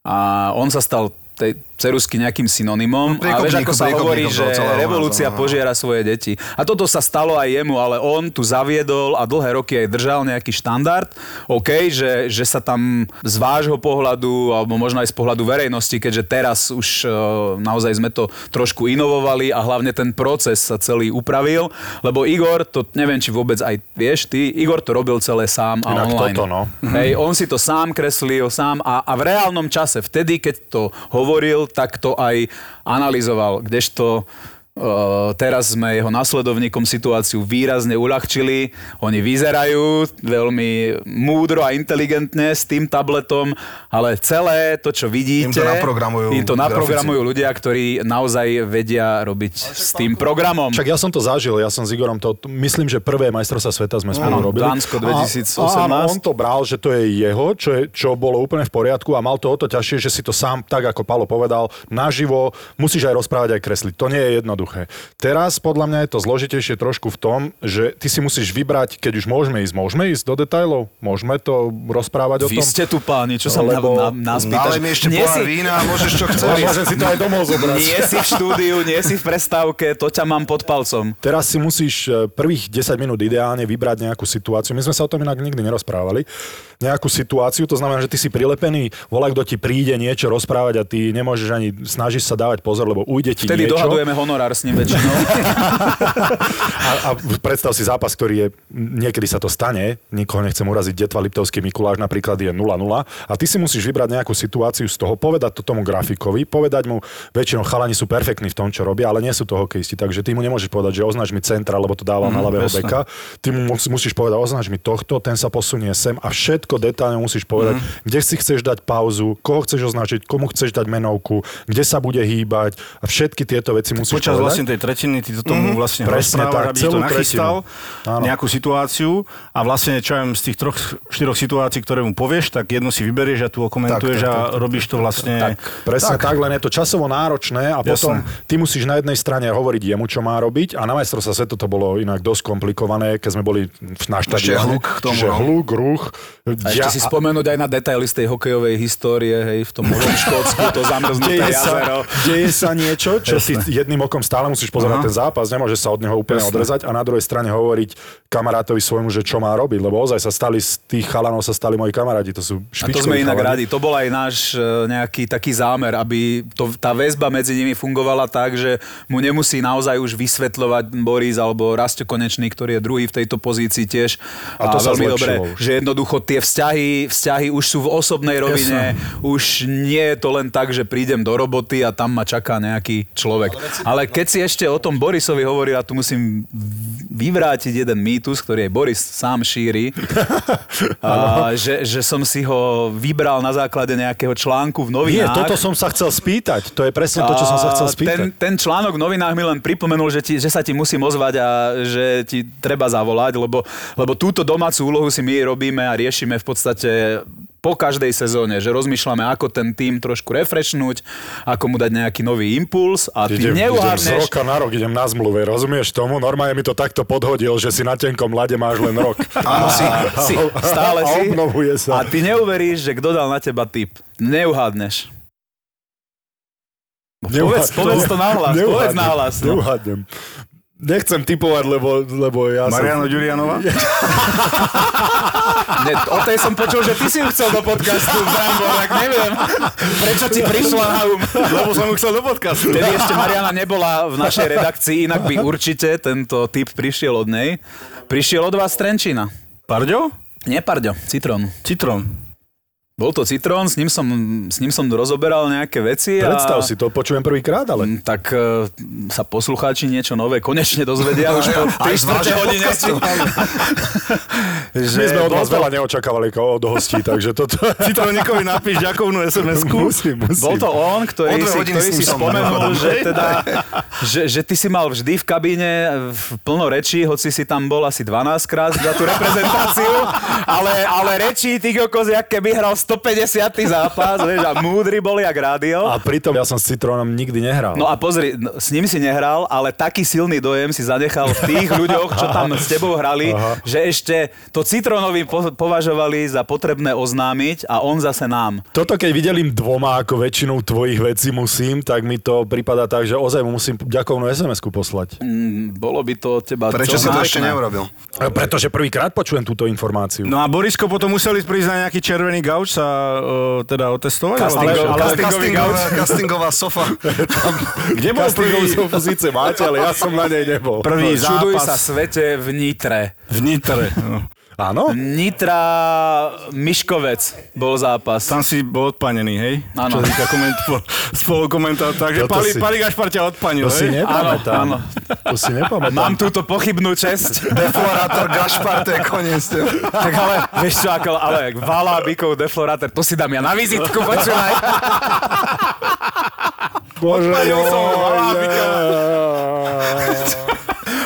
a on sa stal tej cerusky nejakým synonymom. A vieš, ako sa hovorí, že revolúcia požiera svoje deti. A toto sa stalo aj jemu, ale on tu zaviedol a dlhé roky aj držal nejaký štandard. OK, že sa tam z vášho pohľadu, alebo možno aj z pohľadu verejnosti, keďže teraz už naozaj sme to trošku inovovali a hlavne ten proces sa celý upravil, lebo Igor, to neviem, či vôbec aj vieš ty, Igor to robil celé sám a inak online. Toto, no. Hej, on si to sám kreslil, sám a v reálnom čase, vtedy, keď to hovoril, tak to aj analyzoval, kdežto teraz sme jeho nasledovníkom situáciu výrazne uľahčili. Oni vyzerajú veľmi múdro a inteligentne s tým tabletom, ale celé to, čo vidíte, im to naprogramujú ľudia, ktorí naozaj vedia robiť s tým programom. Však ja som to zažil, ja som s Igorom to, myslím, že prvé majstrovstvá sveta sme spolu robili. Dánsko 2018. A on to bral, že to je jeho, čo bolo úplne v poriadku a mal to o to ťažšie, že si to sám, tak ako Palo povedal, naživo musíš aj rozprávať, aj kresliť. To nie je jedno. Teraz podľa mňa je to zložitejšie trošku v tom, že ty si musíš vybrať, keď už môžeme ísť do detailov, môžeme to rozprávať o tom. Vy ste tu páni, čo sa nás pýtaš. Nalej mi ešte pohár vína a môžeš čo chceš. Môžem si to aj domov zobrať. Nie si v štúdiu, nie si v prestávke, to ťa mám pod palcom. Teraz si musíš prvých 10 minút ideálne vybrať nejakú situáciu. My sme sa o tom inak nikdy nerozprávali. Nejakú situáciu, to znamená, že ty si prilepený, volakto ti príde niečo rozprávať a ty nemôžeš ani snažiť sa dávať pozor, lebo ujde ti vtedy niečo. Vtedy dohadujeme honorár s ním väčšinou. A predstav si zápas, ktorý je, niekedy sa to stane, nikoho nechcem uraziť, Detva Liptovský Mikuláš napríklad je 0-0 a ty si musíš vybrať nejakú situáciu z toho, povedať to tomu grafikovi, povedať mu, väčšinou chalani sú perfektní v tom, čo robia, ale nie sú to hokejisti, takže ty mu nemôžeš povedať, že označ mi centra, lebo to dáva na ľavého beka. Ty mu musíš povedať, označ mi tohto, ten sa posunie sem a všetko detálne musíš povedať, kde si chceš dať pauzu, koho chceš označiť, komu chceš dať menovku, kde sa bude hýbať a všetky tieto veci musíš počas povedať. Vlastne tej tretiny ty to tomu vlastne rozprával, aby to nachystal nejakú situáciu a vlastne čo aj z tých 3-4 situácií, ktoré mu povieš, tak jednu si vyberieš a tu okomentuješ tak, a robíš to vlastne... Tak, presne tak, len je to časovo náročné a potom ty musíš na jednej strane hovoriť jemu, čo má robiť a na majstrovstvá sveta to bolo inak dosť komplikované, keď sme boli na štadióne, čiže hluk, ruch. A ešte si spomenúť aj na detaily z tej hokejovej histórie, hej, v tom Novom Škótsku, to zamrznuté jazero. Deje sa niečo, čo si jedným okom stále musíš pozerať ten zápas, nemôžeš sa od neho úplne odrezať a na druhej strane hovoriť kamarátovi svojmu, že čo má robiť, lebo ozaj sa stali z tých chalanov, sa stali moji kamaráti, to sú špičkoví. A to sme inak radi, to bol aj náš nejaký taký zámer, aby tá väzba medzi nimi fungovala tak, že mu nemusí naozaj už vysvetľovať Boris alebo Rasto Konečný, ktorý je druhý v tejto pozícii tiež. A to sa veľmi dobre, že jednoducho tie vzťahy už sú v osobnej rovine, už nie je to len tak, že prídem do roboty a tam ma čaká nejaký človek. Ale keď si ešte o tom Borisovi hovoril, a tu musím vyvrátiť jeden mýtus, ktorý aj Boris sám šíri, že som si ho vybral na základe nejakého článku v novinách. Nie, toto som sa chcel spýtať. To je presne to, čo som sa chcel spýtať. Ten článok v novinách mi len pripomenul, že sa ti musím ozvať a že ti treba zavolať, lebo túto domácu úlohu si my robíme a riešime v podstate po každej sezóne, že rozmýšľame, ako ten tým trošku refreshnúť, ako mu dať nejaký nový impuls a ty neuhádneš. Z roka na rok idem na zmluve, rozumieš tomu? Normálne mi to takto podhodil, že si na tenkom ľade máš len rok. Stále si. A obnovuje sa. A ty neuveríš, že kto dal na teba tip. Neuhádneš. Povedz nahlas. Neuhádnem. Nechcem tipovať, lebo ja som... Mariana Ďurianová? Ne, o tej som počul, že ty si ju chcel do podcastu, Brambo, tak neviem, prečo ti prišla na um. Lebo som ju chcel do podcastu. Tedy ešte Mariana nebola v našej redakcii, inak by určite tento tip prišiel od nej. Prišiel od vás z Trenčína. Parďo? Nie Parďo, Citrón. Citrón. Bol to Citrón, s ním som rozoberal nejaké veci. Predstav si, to počujem prvýkrát, ale... Tak sa poslucháči niečo nové konečne dozvedia už po 3-4 hodine. My sme od vás veľa neočakávali od hostí, takže toto... Citrónikovi napíš ďakovnú SMS-ku. Musím. Bol to on, ktorý si spomenul, že ty si mal vždy v kabíne v plno rečí, hoci si tam bol asi 12 krát za tú reprezentáciu, ale rečí, ty kokos, jak keby hral 150. zápas, vieš, a múdri boli jak rádio. A pritom ja som s Citrónom nikdy nehral. No a pozri, s ním si nehral, ale taký silný dojem si zanechal v tých ľuďoch, čo tam s tebou hrali, že ešte to Citrónovi považovali za potrebné oznámiť a on zase nám. Toto keď videlím dvoma, ako väčšinou tvojich vecí musím, tak mi to prípada tak, že ozaj musím ďakovnú SMS-ku poslať. Bolo by to teba... Prečo si to ešte neurobil? Pretože prvýkrát počujem túto informáciu. No a Borisko potom museli prísť na nejaký červený gauč sa teda otestovať? Castingová sofa. Kde bol castingovú sofu síce máte, ale ja som na nej nebol. Prvý zápas. Čuduj sa svete v Nitre. No. Áno? Nitra Miškovec bol zápas. Tam si bol odpanený, hej? Áno. Čo si spolukomentál. Takže Pali Gašpar ťa odpanil, hej? To si nepamätám. To si nepamätám. Mám túto pochybnú česť. Deflorátor Gašpar, to je koniec. Tak ale, vieš čo, ale Valabikov deflorátor, to si dám ja na vizitku, počúvaj. Bože,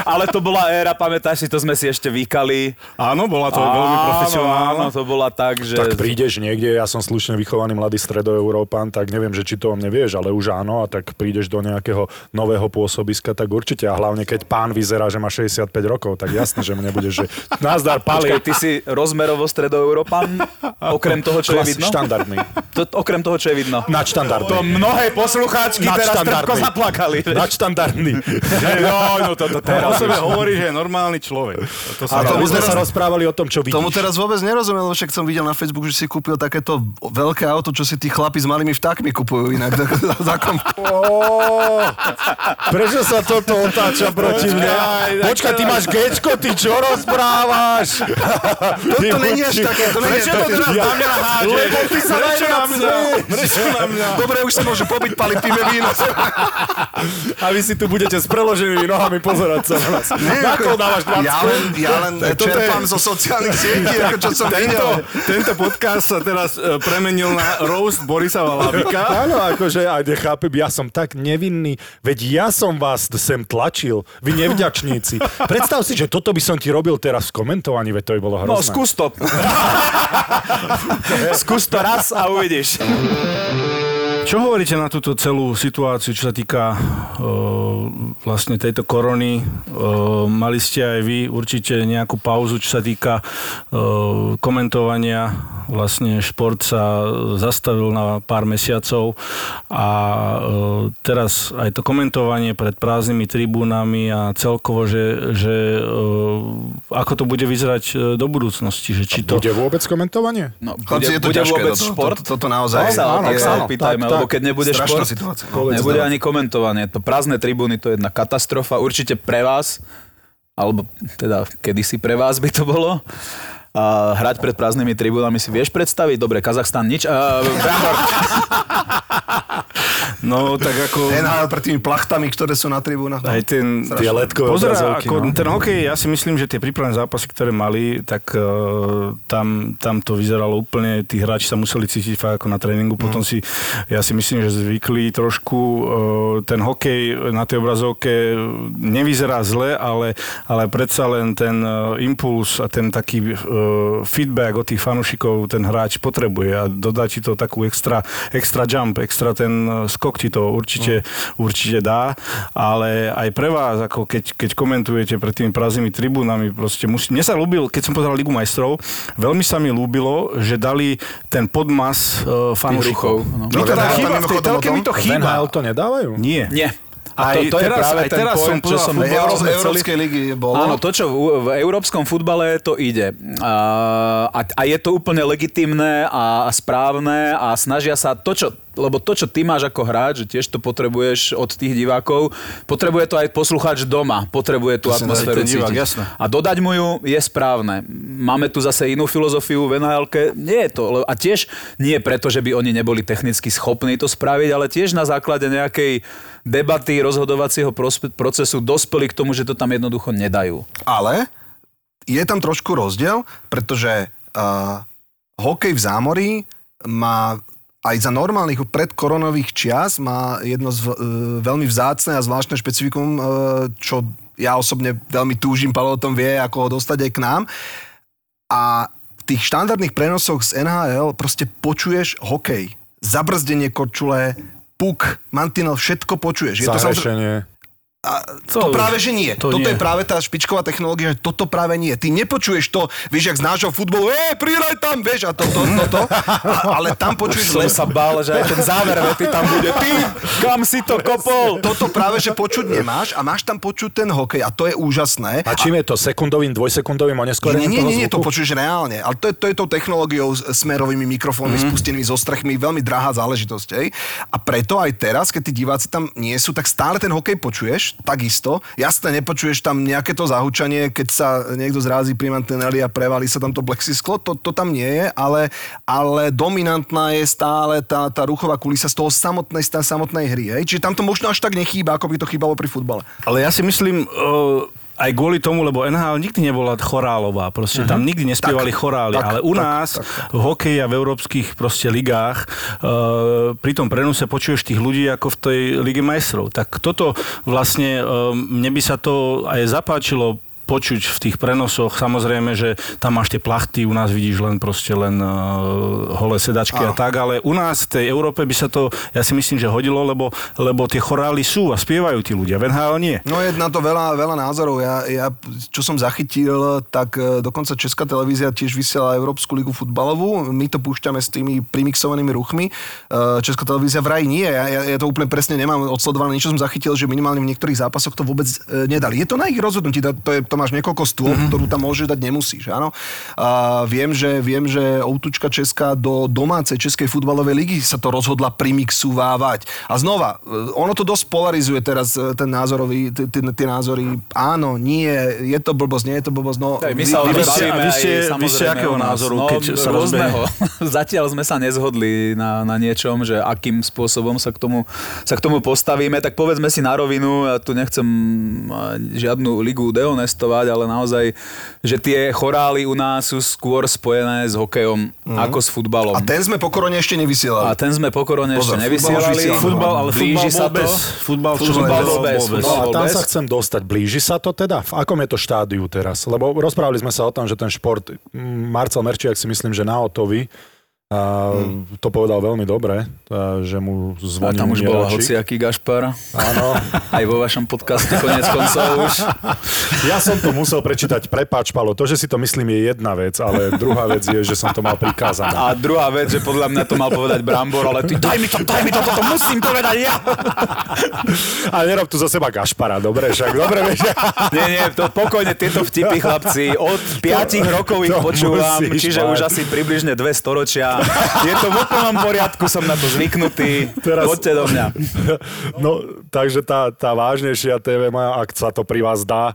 ale to bola éra, pamätáš si, to sme si ešte výkali. Áno, bola to veľmi profesionálna. Áno, to bola tak, že... Tak prídeš niekde, ja som slušne vychovaný mladý stredoeurópan, tak neviem, že či to o mne vieš, ale už áno, a tak prídeš do nejakého nového pôsobiska, tak určite. A hlavne, keď pán vyzerá, že má 65 rokov, tak jasne, že mne bude, že... Nazdar, Pali. Počkaj, ty si rozmerovo stredoeurópan, okrem toho, čo je vidno? Štandardný. Okrem toho, čo je vidno. Nadštandardný. To mnohé poslucháčky teraz trpko zaplakali. Nadštandardný. O sebe hovorí, že je normálny človek. My sme sa rozprávali o tom, čo vidíš. Tomu teraz vôbec nerozumiem, však som videl na Facebooku, že si kúpil takéto veľké auto, čo si tí chlapi s malými vtákmi kupujú inak. Prečo sa toto otáča proti mne? Počkaj, ty máš Gčko, ty čo rozprávaš? Toto není až také. Prečo to teraz na mňa hážeš? Lebo ty sa najviac smíš. Dobre, už si môžu pobiť, Pali, píme víno. A vy si tu budete s preloženými nohami pozerať sa na nás. Ja len čerpám zo sociálnych sietí, ako čo som videl. Tento podcast sa teraz premenil na roast Borisa Valabika. Áno, akože, aj nechápem, ja som tak nevinný, veď ja som vás sem tlačil, vy nevďačníci. Predstav si, že toto by som ti robil teraz v komentovaní, veď to by bolo hrozné. No, skús to. Skús to raz a uvidíš. Čo hovoríte na túto celú situáciu, čo sa týka vlastne tejto korony? Mali ste aj vy určite nejakú pauzu, čo sa týka komentovania. Vlastne šport sa zastavil na pár mesiacov a teraz aj to komentovanie pred prázdnymi tribúnami a celkovo, že ako to bude vyzerať do budúcnosti. Že či to... Bude vôbec komentovanie? No, bude vôbec šport? Toto naozaj... Áno, pýtajme. Lebo keď nebude šport, nebude ani komentovanie. To prázdne tribúny, to je jedna katastrofa. Určite pre vás, alebo teda kedysi pre vás by to bolo. A hrať pred prázdnymi tribúnami si vieš predstaviť? Dobre, Kazachstan nič. No, tak ako... NHL pred tými plachtami, ktoré sú na tribúnach. Aj tie letkové obrazovky. Ten hokej, ja si myslím, že tie prípravné zápasy, ktoré mali, tak tam to vyzeralo úplne, tí hráči sa museli cítiť fakt ako na tréningu, potom ja si myslím, že zvykli trošku, ten hokej na tej obrazovke nevyzerá zle, ale predsa len ten impuls a ten taký feedback od tých fanúšikov ten hráč potrebuje a dodá ti to takú extra jump, extra ten skok Tok ti to určite dá, ale aj pre vás, ako keď komentujete pred tými prázdnymi tribúnami, proste musí... Mne sa ľúbil, keď som pozeral Ligu majstrov, veľmi sa mi ľúbilo, že dali ten podmas fanúšikov. No, v tej telke mi to chýba. NHL to nedávajú? Nie. A to je práve aj ten point, čo som Európskej ligy bolo. Áno, to, čo v európskom futbale, to ide. A je to úplne legitimné a správne a snažia sa lebo to, čo ty máš ako hráč, že tiež to potrebuješ od tých divákov, potrebuje to aj poslucháč doma, potrebuje tú atmosféru cítiť. A dodať mu ju je správne. Máme tu zase inú filozofiu v NHL-ke. Nie je to. A tiež nie preto, že by oni neboli technicky schopní to spraviť, ale tiež na základe nejakej debaty rozhodovacieho procesu dospeli k tomu, že to tam jednoducho nedajú. Ale je tam trošku rozdiel, pretože hokej v zámorí má... Aj za normálnych predkoronových čias má jedno z veľmi vzácne a zvláštne špecifikum, čo ja osobne veľmi túžim, Paľo o tom vie, ako ho dostať aj k nám. A v tých štandardných prenosoch z NHL proste počuješ hokej. Zabrzdenie korčule, puk, mantinel, všetko počuješ. Je to samozrejme... A to práve, že nie. Toto nie. Je práve tá špičková technológia, že toto práve nie. Ty nepočuješ to, vieš, jak z nášho futbolu, priraj tam, vieš, a toto. Ale tam počuješ... Som sa bál, že aj ten záver, vety tam bude. Ty, kam si to kopol? Toto práve, že počuť nemáš a máš tam počuť ten hokej a to je úžasné. A čím je to? Sekundovým, dvojsekundovým a neskorením? Nie, to počuješ reálne. Ale to je tou technológiou s smerovými mikrofónmi, spustenými so strechmi, veľmi drahá záležitosť. A preto aj teraz, keď tí diváci tam nie sú, tak stále ten hokej počuješ. Takisto. Jasné, nepočuješ tam nejaké to zahučanie, keď sa niekto zrází pri mantineli a prevalí sa tam to plexisklo, to tam nie je, ale dominantná je stále tá ruchová kulisa z toho samotnej hry. Hej? Čiže tam to možno až tak nechýba, ako by to chýbalo pri futbale. Ale ja si myslím... Aj kvôli tomu, lebo NHL nikdy nebola chorálová, proste tam nikdy nespievali chorály, ale u nás v hokeji a v európskych proste ligách pri tom prenose počuješ tých ľudí ako v tej Lige majstrov. Tak toto vlastne, mne by sa to aj zapáčilo počuť v tých prenosoch, samozrejme, že tam máš tie plachty, u nás vidíš len holé sedačky a tak, ale u nás v tej Európe by sa to, ja si myslím, že hodilo, lebo tie chorály sú a spievajú ti ľudia, v NHL nie. No je na to veľa názorov, ja čo som zachytil, tak dokonca Česká televízia tiež vysiela Európsku ligu futbalovú, my to púšťame s tými primixovanými ruchmi, Česká televízia vraj nie, ja to úplne presne nemám odsledované, niečo som zachytil, že minimálne v niektorých zápasoch to vôbec nedali. Je to na ich rozhodnutí, to máš niekoľko stôl, ktorú tam môžeš dať, nemusíš, áno. A viem, že Outučka Česká do domácej Českej futbalovej ligy sa to rozhodla primixovávať. A znova, ono to dosť polarizuje teraz ten názorový, tie názory, áno, nie, je to blbosť, nie je to blbosť, no... Vy ste akého názoru, keď sa rozbehnú? Zatiaľ sme sa nezhodli na niečom, že akým spôsobom sa k tomu postavíme, tak povedzme si na rovinu, ja tu nechcem žiadnu ligu deonestu, ale naozaj, že tie chorály u nás sú skôr spojené s hokejom ako s futbalom. A ten sme po korone ešte nevysielali. Futbal, ale blíži sa to. Futbal bol bez. No a tam sa chcem dostať. Blíži sa to teda? V akom je to štádiu teraz? Lebo rozprávali sme sa o tom, že ten šport, Marcel Merčiak si myslím, že na Otovi to povedal veľmi dobre, že mu zvoní tam už mierači. Bola hociaký Gašpar. Áno. Aj vo vašom podcaste koniec koncov už. Ja som to musel prečítať, prepáč Palo, to, že si to myslím je jedna vec, ale druhá vec je, že som to mal prikázané. A druhá vec, že podľa mňa to mal povedať Brambor, ale ty daj mi to, toto musím povedať ja. A nerob tu za seba Gašpara, dobre, vieš. Nie, to pokojne tieto vtipy, chlapci, od 5 rokov ich počúvam, čiže už asi približne 2 storočia. Je to v úplnom poriadku, som na to zvyknutý. Poďte do mňa. No, takže tá vážnejšia téma, ak sa to pri vás dá.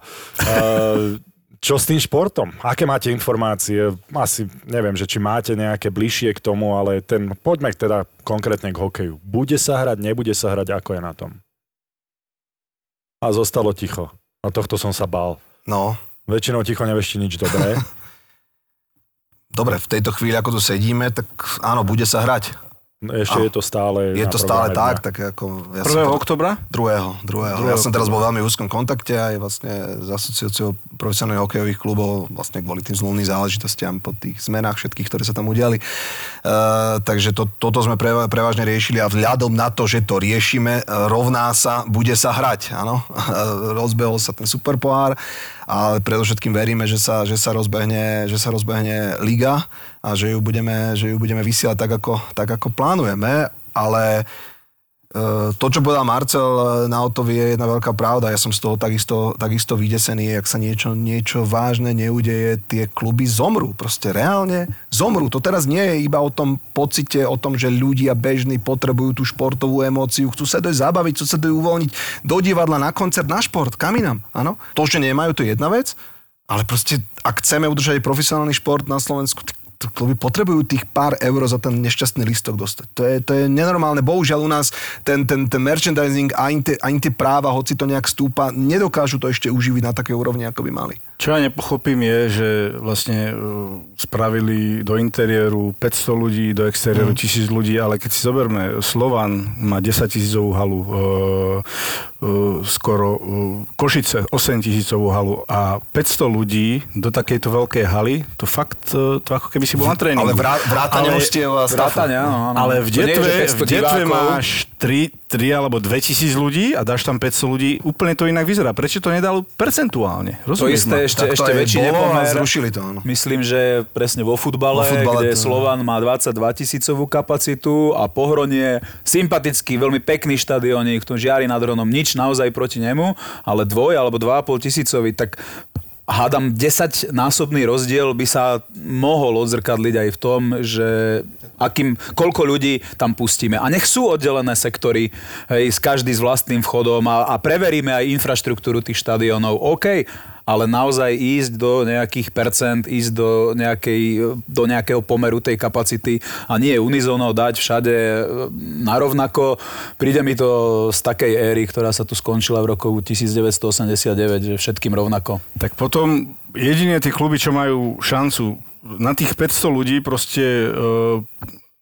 Čo s tým športom? Aké máte informácie? Asi neviem, že či máte nejaké bližšie k tomu, ale poďme teda konkrétne k hokeju. Bude sa hrať, nebude sa hrať, ako je na tom? A zostalo ticho. A tohto som sa bál. No. Väčšinou ticho nevešti nič dobré. Dobre, v tejto chvíli, ako tu sedíme, tak áno, bude sa hrať. Ešte je to stále... Je to stále tak ako... Ja 1. oktobra? 2. Ja som teraz bol v veľmi úzkom kontakte aj vlastne s asociáciou profesionálnych hokejových klubov, vlastne kvôli tým zmluvným záležitostiam po tých zmenách všetkých, ktoré sa tam udiali. Takže toto sme prevažne riešili a vzhľadom na to, že to riešime, rovná sa, bude sa hrať, áno. Rozbehol sa ten superpohár, ale predovšetkým veríme, že sa rozbehne liga a že ju budeme vysielať tak, ako plánujeme, ale to, čo povedal Marcel na Otovi, je jedna veľká pravda. Ja som z toho takisto vydesený, ak sa niečo vážne neudeje, tie kluby zomrú. Proste reálne zomrú. To teraz nie je iba o tom pocite, o tom, že ľudia bežní potrebujú tú športovú emóciu, chcú sa dojť zabaviť, chcú sa dojť uvoľniť do divadla, na koncert, na šport, kam inám. Áno? To, že nemajú, to je jedna vec, ale proste, ak chceme udržať profesionálny šport na Slovensku, kluby potrebujú tých pár eur za ten nešťastný lístok dostať. To je nenormálne. Bohužiaľ u nás ten merchandising ani tie práva, hoci to nejak stúpa, nedokážu to ešte uživiť na takej úrovni, ako by mali. Čo ja nepochopím je, že vlastne spravili do interiéru 500 ľudí, do exteriéru 1000 ľudí, ale keď si zoberme, Slovan má 10 000 halu, skoro Košice 8 000 halu a 500 ľudí do takejto veľkej haly, to fakt, to ako keby si bol na tréningu. Ale vrátane hostiev a stafu. Ale v Detve máš 3 alebo 2000 ľudí a dáš tam 500 ľudí, úplne to inak vyzerá. Prečo to nedalo percentuálne? Rozumieš ma? Ešte väčší nepomer. Zrušili to, áno. Myslím, že presne vo futbale kde to... Slovan má 22 000 kapacitu a Pohronie, sympatický, veľmi pekný štadioník, v tom žiari nad Hronom, nič naozaj proti nemu, ale 2 alebo 2,5 tisícový, tak... Hádam, 10-násobný rozdiel by sa mohol odzrkadliť aj v tom, že koľko ľudí tam pustíme. A nech sú oddelené sektory, hej, každý s vlastným vchodom a preveríme aj infraštruktúru tých štadiónov. OK, ale naozaj ísť do nejakých percent, ísť do nejakého pomeru tej kapacity a nie unizóno dať všade narovnako. Príde mi to z takej éry, ktorá sa tu skončila v roku 1989, že všetkým rovnako. Tak potom jedine tie kluby, čo majú šancu na tých 500 ľudí proste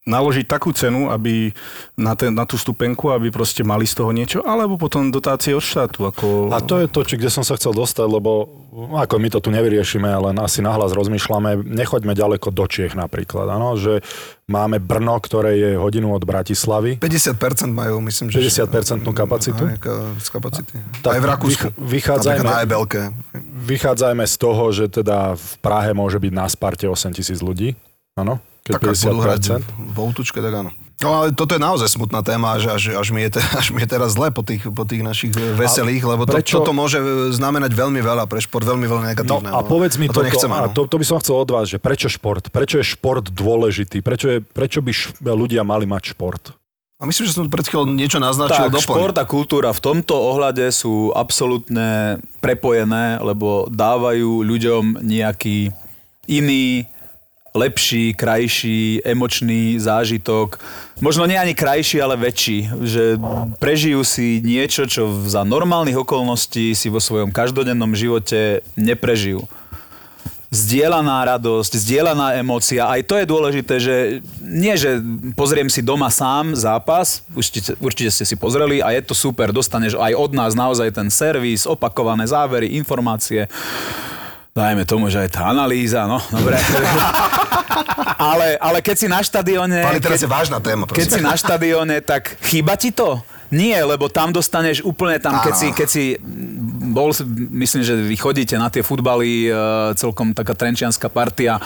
naložiť takú cenu, aby na tú stupenku, aby proste mali z toho niečo, alebo potom dotácie od štátu. Ako... A to je to, kde som sa chcel dostať, lebo ako my to tu nevyriešime, len asi nahlas rozmýšľame, nechoďme ďaleko do Čiech napríklad, ano, že máme Brno, ktoré je hodinu od Bratislavy. 50% majú, myslím, že... 50% kapacitu. Z kapacity. Aj v Rakúsku. Vychádzajme z toho, že teda v Prahe môže byť na Sparte 8 000 ľudí, áno? Tak ak budú hrať v outučke, tak áno. No ale toto je naozaj smutná téma, že až mi je teraz zle po tých našich veselých, lebo toto môže znamenať veľmi veľa pre šport, veľmi veľa negatívne. No a povedz mi to by som chcel od vás, že prečo šport? Prečo je šport dôležitý? Prečo by ľudia mali mať šport? A myslím, že som pred chvíľou niečo naznačil. Tak, šport a kultúra v tomto ohľade sú absolútne prepojené, lebo dávajú ľuďom nejaký iný, lepší, krajší, emočný zážitok. Možno nie ani krajší, ale väčší. Že prežijú si niečo, čo za normálnych okolností si vo svojom každodennom živote neprežijú. Zdieľaná radosť, zdieľaná emócia. Aj to je dôležité, že nie, že pozriem si doma sám zápas, určite ste si pozreli a je to super, dostaneš aj od nás naozaj ten servis, opakované závery, informácie. Dajme tomu, že aj tá analýza, no, dobre. Ale keď si na štadióne... Ale teraz je vážna téma, prosím. Keď si na štadióne, tak chýba ti to? Nie, lebo tam dostaneš úplne tam, keď si bol, myslím, že vy chodíte na tie futbaly, celkom taká trenčianska partia.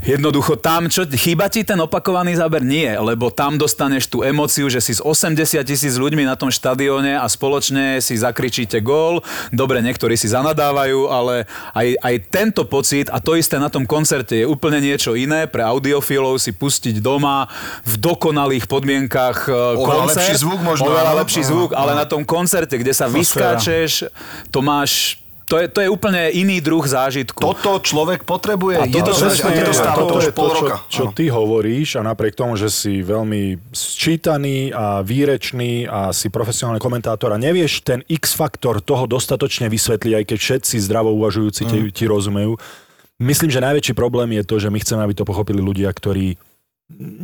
Jednoducho tam, čo chýba ti ten opakovaný záber? Nie, lebo tam dostaneš tú emóciu, že si s 80 000 ľuďmi na tom štadióne a spoločne si zakričíte gól. Dobre, niektorí si zanadávajú, ale aj tento pocit a to isté na tom koncerte je úplne niečo iné. Pre audiofilov si pustiť doma v dokonalých podmienkach koncert. Oveľa lepší zvuk možno. Ale na tom koncerte, kde sa vyskáčeš, to máš... To je úplne iný druh zážitku. Toto človek potrebuje. A to je to, čo ty hovoríš a napriek tomu, že si veľmi sčítaný a výrečný a si profesionálny komentátor a nevieš ten X-faktor toho dostatočne vysvetliť, aj keď všetci zdravo uvažujúci ti rozumejú. Myslím, že najväčší problém je to, že my chceme, aby to pochopili ľudia, ktorí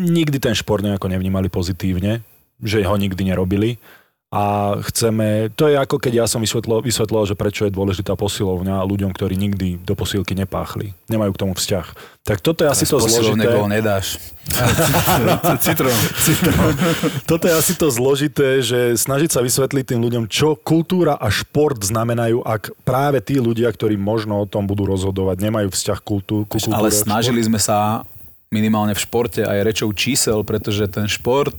nikdy ten šport nejako nevnímali pozitívne, že ho nikdy nerobili. A chceme, to je ako keď ja som vysvetlil, že prečo je dôležitá posilovňa ľuďom, ktorí nikdy do posilky nepáchli. Nemajú k tomu vzťah. Tak toto je asi to zložité. Nedáš. Citrón. Toto je asi to zložité, že snažiť sa vysvetliť tým ľuďom, čo kultúra a šport znamenajú, ak práve tí ľudia, ktorí možno o tom budú rozhodovať, nemajú vzťah kultúre. Ale snažili sme sa minimálne v športe aj rečou čísel, pretože ten šport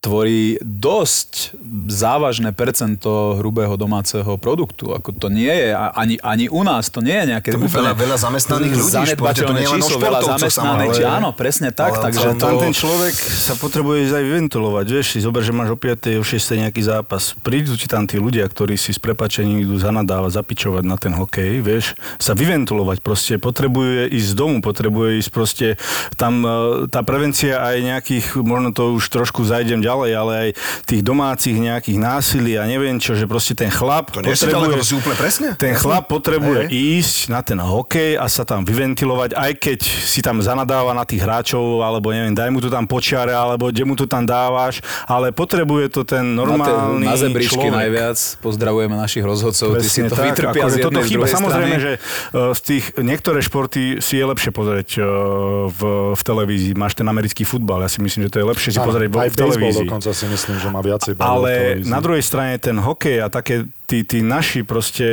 tvorí dosť závažné percento hrubého domáceho produktu. Ako to nie je, ani u nás, to nie je nejaké... To úplne veľa zamestnaných ľudí v športe, to nie je len o športovcoch samozrejme. Áno, presne tak, takže to... Ten človek sa potrebuje aj vyventilovať, vieš, si zober, že máš o 5. o 6. nejaký zápas. Prídu ti tam tí ľudia, ktorí si s prepáčením idú zanadávať, zapičovať na ten hokej, vieš, sa vyventilovať proste, potrebuje ísť z domu, potrebuje ísť proste tam, tá prevencia aj nejakých, možno to už trošku zajdem ďalej, ale aj tých domácich nejakých násilí a neviem čo, že proste ten chlap to potrebuje ísť na ten hokej a sa tam vyventilovať, aj keď si tam zanadáva na tých hráčov, alebo neviem, daj mu to tam počiare, alebo kde mu to tam dávaš, ale potrebuje to ten normálny na zebričky človek. Najviac pozdravujeme našich rozhodcov, ty si to vytrpia z jednej chýba. Samozrejme, že z tých niektoré športy si je lepšie pozrieť v televízii. Máš ten americký futbal, ja si myslím, že to je lepšie si pozrieť v televízii. Dokonca si myslím, že má viacej báľov. Ale na druhej strane ten hokej a také tí naši proste,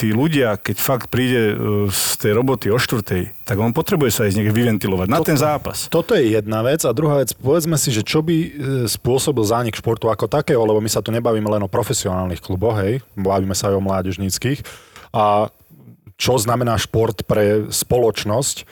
tí ľudia, keď fakt príde z tej roboty o 4:00, tak on potrebuje sa ísť niekde vyventilovať na ten zápas. Toto je jedna vec a druhá vec, povedzme si, že čo by spôsobil zánik športu ako takého, lebo my sa tu nebavíme len o profesionálnych kluboch, hej, bavíme sa aj o mládežníckych. A čo znamená šport pre spoločnosť?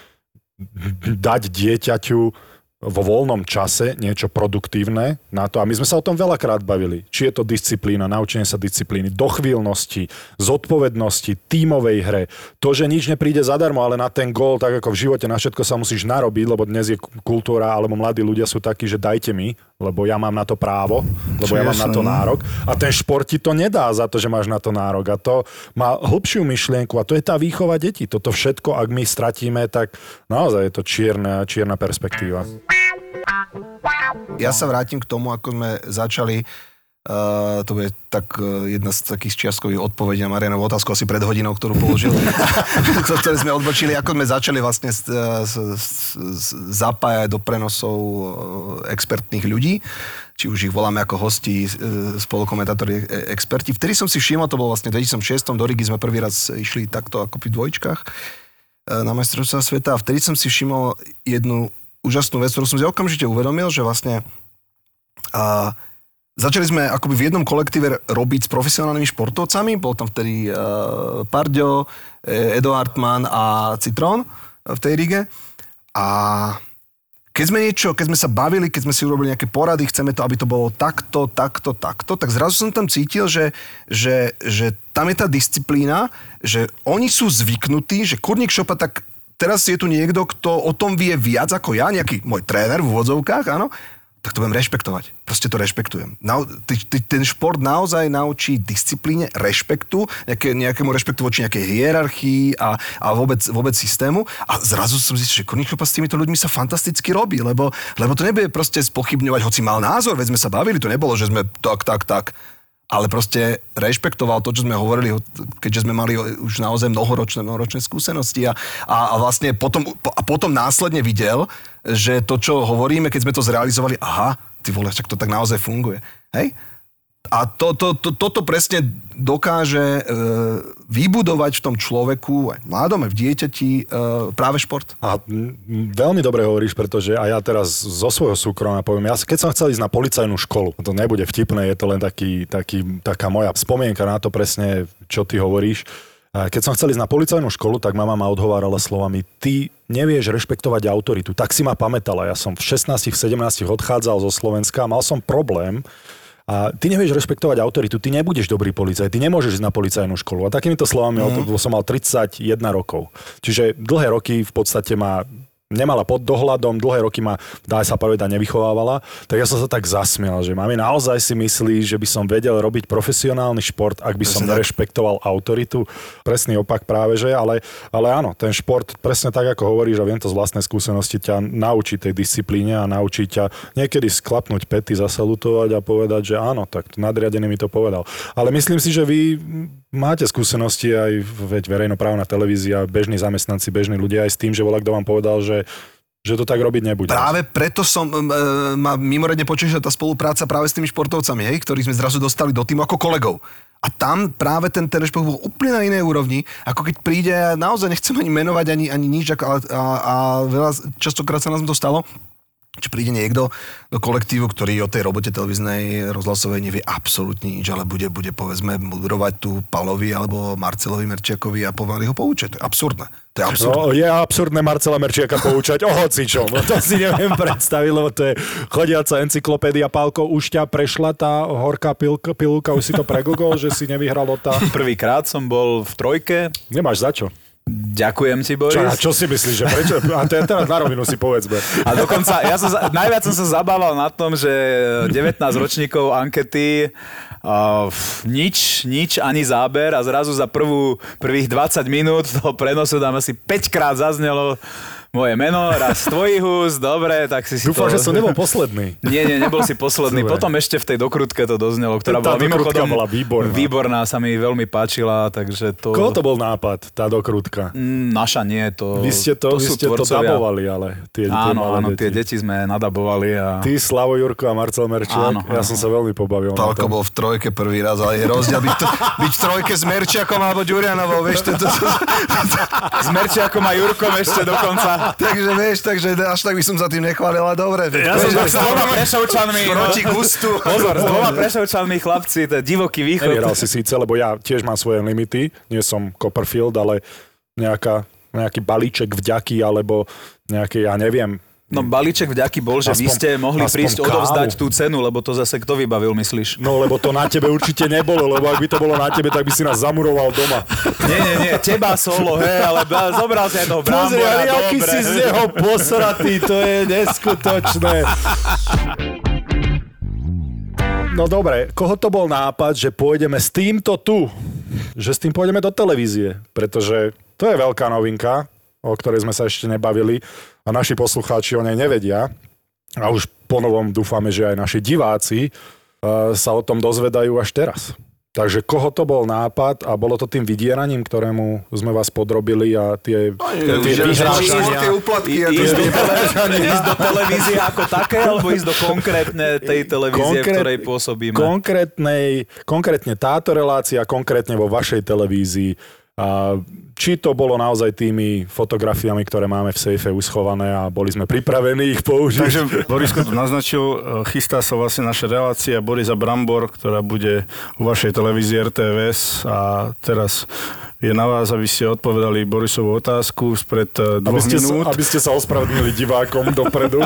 Dať dieťaťu vo voľnom čase niečo produktívne na to. A my sme sa o tom veľakrát bavili. Či je to disciplína, naučenie sa disciplíny, dochvíľnosti, zodpovednosti, tímovej hre. To, že nič nepríde zadarmo, ale na ten gól, tak ako v živote, na všetko sa musíš narobiť, lebo dnes je kultúra, alebo mladí ľudia sú takí, že dajte mi, lebo ja mám na to právo, lebo ja mám na to nárok. A ten šport ti to nedá za to, že máš na to nárok. A to má hlbšiu myšlienku a to je tá výchova detí. Toto všetko, ak my stratíme, tak naozaj je to čierna perspektíva. Ja sa vrátim k tomu, ako sme začali. To je tak jedna z takých čiastkových odpovedí na Mariánovu otázku asi pred hodinou, ktorú položil. Ktoré sme odbočili, ako sme začali vlastne zapájať do prenosov expertných ľudí. Či už ich voláme ako hostí, spolukomentátori, experti. Vtedy som si všimol, to bolo vlastne v 2006. Do Rigy sme prvý raz išli takto ako pri dvojčkách na majstrovstvá sveta. A vtedy som si všimol jednu úžasnú vec, ktorú som si okamžite uvedomil, že vlastne začali sme akoby v jednom kolektíve robiť s profesionálnymi športovcami, bol tam vtedy Pardio, Edo Hartmann a Citrón v tej Rige. A keď sme sa bavili, keď sme si urobili nejaké porady, chceme to, aby to bolo takto, tak zrazu som tam cítil, že tam je tá disciplína, že oni sú zvyknutí, že kurník šopa tak. Teraz je tu niekto, kto o tom vie viac ako ja, nejaký môj tréner v úvodzovkách, áno, tak to budem rešpektovať. Proste to rešpektujem. Ten šport naozaj naučí disciplíne, rešpektu, nejakému rešpektu voči nejakej hierarchii a vôbec systému. A zrazu som zistil, že konečne s týmito ľuďmi sa fantasticky robí, lebo to nebude proste spochybňovať, hoci mal názor, veď sme sa bavili, to nebolo, že sme tak. Ale proste rešpektoval to, čo sme hovorili, keďže sme mali už naozaj mnohoročné skúsenosti a vlastne potom následne videl, že to, čo hovoríme, keď sme to zrealizovali, aha, ty vole, však to tak naozaj funguje. Hej? A toto presne dokáže vybudovať v tom človeku, aj mladom, aj v dieťati, práve šport. A veľmi dobre hovoríš, pretože aj ja teraz zo svojho súkromia poviem, keď som chcel ísť na policajnú školu, to nebude vtipné, je to len taká moja spomienka na to presne, čo ty hovoríš. Keď som chcel ísť na policajnú školu, tak mama ma odhovárala slovami, ty nevieš rešpektovať autoritu. Tak si ma pamätala, ja som v 16, v 17 odchádzal zo Slovenska a mal som problém. A ty nevieš rešpektovať autoritu, ty nebudeš dobrý policajt, ty nemôžeš ísť na policajnú školu. A takýmito slovami som mal 31 rokov. Čiže dlhé roky v podstate ma nemala pod dohľadom, dlhé roky ma, dá sa povedať, nevychovávala, tak ja som sa tak zasmial, že mami naozaj si myslí, že by som vedel robiť profesionálny šport, ak by som nerešpektoval autoritu. Presný opak práve, že, ale áno, ten šport, presne tak, ako hovoríš, a viem to z vlastnej skúsenosti, ťa naučí tej disciplíne a naučí ťa niekedy sklapnúť pety, zasalutovať a povedať, že áno, tak nadriadený mi to povedal. Ale myslím si, že vy máte skúsenosti aj, veď verejnoprávna televízia, bežní zamestnanci, bežní ľudia aj s tým, že volakto vám povedal, že to tak robiť nebude. Práve preto som ma mimoriadne potešila tá spolupráca práve s tými športovcami, ktorých sme zrazu dostali do týmu ako kolegov. A tam práve ten rešpekt bol úplne na inej úrovni, ako keď príde, ja naozaj nechcem ani menovať, ani nič, a veľa, častokrát sa nás to stalo, či príde niekto do kolektívu, ktorý o tej robote televíznej rozhlasovej nevie absolútne nič, ale bude povedzme mudrovať tu Palovi alebo Marcelovi Merčiakovi a povali ho poučiť. To je absurdné. To je absurdné. No, je absurdné Marcela Merčiaka poučať o hocičom. To si neviem predstaviť, lebo to je chodiaca encyklopédia. Pálko, už ťa prešla tá horká pilulka, už si to pregooglil, že si nevyhral tá... Prvýkrát som bol v trojke. Nemáš za čo. Ďakujem ti, Boris. Čo si myslíš, že prečo? A to je teraz na rovinu si povedzme. A dokonca, najviac som sa zabával na tom, že 19 ročníkov ankety, nič, ani záber a zrazu za prvých 20 minút toho prenosu tam asi 5 krát zaznelo moje meno, raz tvojich úst, dobre, tak si dúfam, že som nebol posledný. Nie, nebol si posledný. Dobre. Potom ešte v tej dokrutke to doznelo, ktorá bola mimochodom výborná, sa mi veľmi páčila, takže to... Koho to bol nápad, tá dokrutka? Naša nie, to... Vy ste to dabovali, ale tie Áno, tie deti sme nadabovali a... Ty, Slavo Jurko a Marcel Merčiak, ja som sa veľmi pobavil. Pálko bol v trojke prvý raz, ale je rozdiel byť v trojke s Merčiakom alebo Ďurianovou, vieš, to... S Merčiakom a Jurkom ešte dokonca. Takže vieš, takže až tak by som za tým nechválil, ale dobre. Ja som s dvoma Prešovčanmi. Proti gustu. Pozor, s dvoma Prešovčanmi, chlapci, to je divoký východ. Nevyhral si síce, lebo ja tiež mám svoje limity. Nie som Copperfield, ale nejaký balíček vďaky, alebo nejaký, ja neviem. No balíček vďaky bol, že vy ste mohli prísť odovzdať tú cenu, lebo to zase kto vybavil, myslíš? No, lebo to na tebe určite nebolo, lebo ak by to bolo na tebe, tak by si nás zamuroval doma. Nie, teba solo, ale zobral si aj toho brambora. Pozrieš, aký si z neho posratý, to je neskutočné. No dobre, koho to bol nápad, že pôjdeme s týmto tu? Že s tým pôjdeme do televízie, pretože to je veľká novinka, o ktorej sme sa ešte nebavili a naši poslucháči o nej nevedia. A už ponovom dúfame, že aj naši diváci sa o tom dozvedajú až teraz. Takže koho to bol nápad a bolo to tým vydieraním, ktorému sme vás podrobili a tie vyhrášania. Tie úplatky. Ísť do televízie ako také, alebo ísť do konkrétnej tej televízie, v ktorej pôsobíme? Konkrétne táto relácia, konkrétne vo vašej televízii. A či to bolo naozaj tými fotografiami, ktoré máme v sejfe uschované a boli sme pripravení ich použiť. Takže Borisko to naznačil, chystá sa vlastne naša relácia Boris a Brambor, ktorá bude u vašej televízii RTVS a teraz je na vás, aby ste odpovedali Borisovú otázku spred 2 minút. Aby ste sa ospravedlnili divákom dopredu.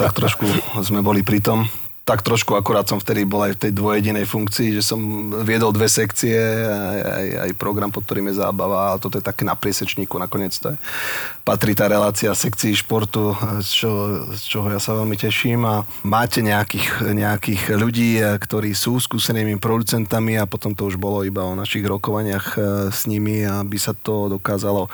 Tak trošku sme boli pri tom. Tak trošku, akurát som vtedy bol aj v tej dvojedinej funkcii, že som viedol dve sekcie, aj program, pod ktorým je zábava, ale toto je také na priesečníku, nakoniec to je. Patrí tá relácia sekcií športu, z čoho ja sa veľmi teším a máte nejakých ľudí, ktorí sú skúsenými producentami a potom to už bolo iba o našich rokovaniach s nimi, aby sa to dokázalo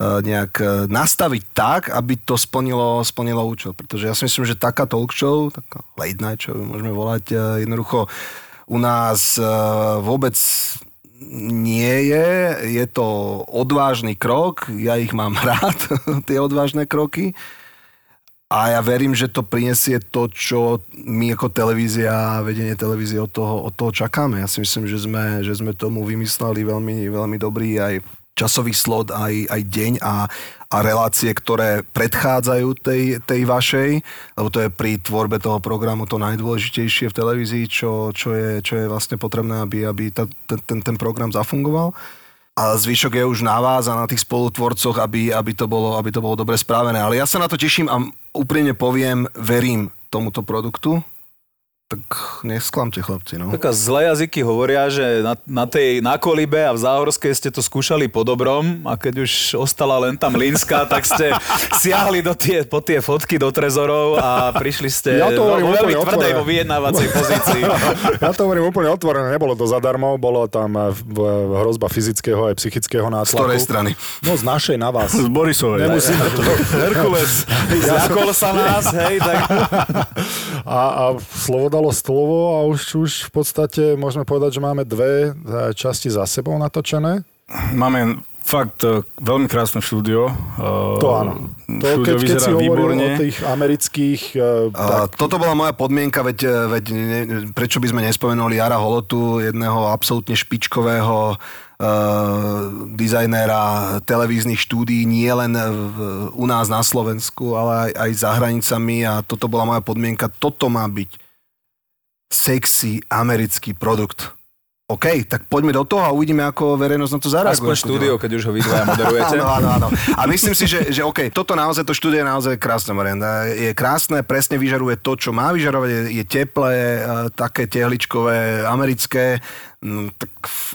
nejak nastaviť tak, aby to splnilo účel. Pretože ja si myslím, že taká talk show, taká late night show, môžeme volať, jednoducho u nás vôbec nie je. Je to odvážny krok, ja ich mám rád, tie odvážne kroky. A ja verím, že to prinesie to, čo my ako televízia, vedenie televízie od toho čakáme. Ja si myslím, že sme tomu vymysleli veľmi, veľmi dobrý aj časový slot, aj deň a relácie, ktoré predchádzajú tej vašej, lebo to je pri tvorbe toho programu to najdôležitejšie v televízii, čo je vlastne potrebné, aby ten program zafungoval. A zvyšok je už na vás a na tých spolutvorcoch, aby to bolo dobre spravené. Ale ja sa na to teším a úprimne poviem, verím tomuto produktu Tak nesklamte, chlapci, no. Taká zlé jazyky hovoria, že na Kolibe a v Záhorskej ste to skúšali po dobrom a keď už ostala len tá Mlynská, tak ste siahli po tie fotky do trezorov a prišli ste veľmi tvrdej vo vyjednávacej pozícii. Ja to hovorím úplne otvorené, nebolo to zadarmo, bolo tam hrozba fyzického aj psychického nátlaku. Z ktorej strany? No z našej na vás. Z Borisovej. Nemusíme to. Herkules, zľakol sa nás, hej, tak... A slovo dalo slovo a už v podstate môžeme povedať, že máme dve časti za sebou natočené. Máme fakt veľmi krásne štúdio. To áno. To, keď si hovoril výborne. O tých amerických... tak... Toto bola moja podmienka, veď prečo by sme nespomenuli Jara Holotu, jedného absolútne špičkového dizajnéra televíznych štúdií, nie len u nás na Slovensku, ale aj za hranicami, a toto bola moja podmienka. Toto má byť sexy americký produkt. OK, tak poďme do toho a uvidíme, ako verejnosť na to zareaguje. Aspoň štúdio, keď už ho vy dvaja moderujete. Áno. A myslím si, že OK, to štúdio je naozaj krásne, Marián. Je krásne, presne vyžaruje to, čo má vyžarovať. Je teplé, také tehličkové, americké. Tak,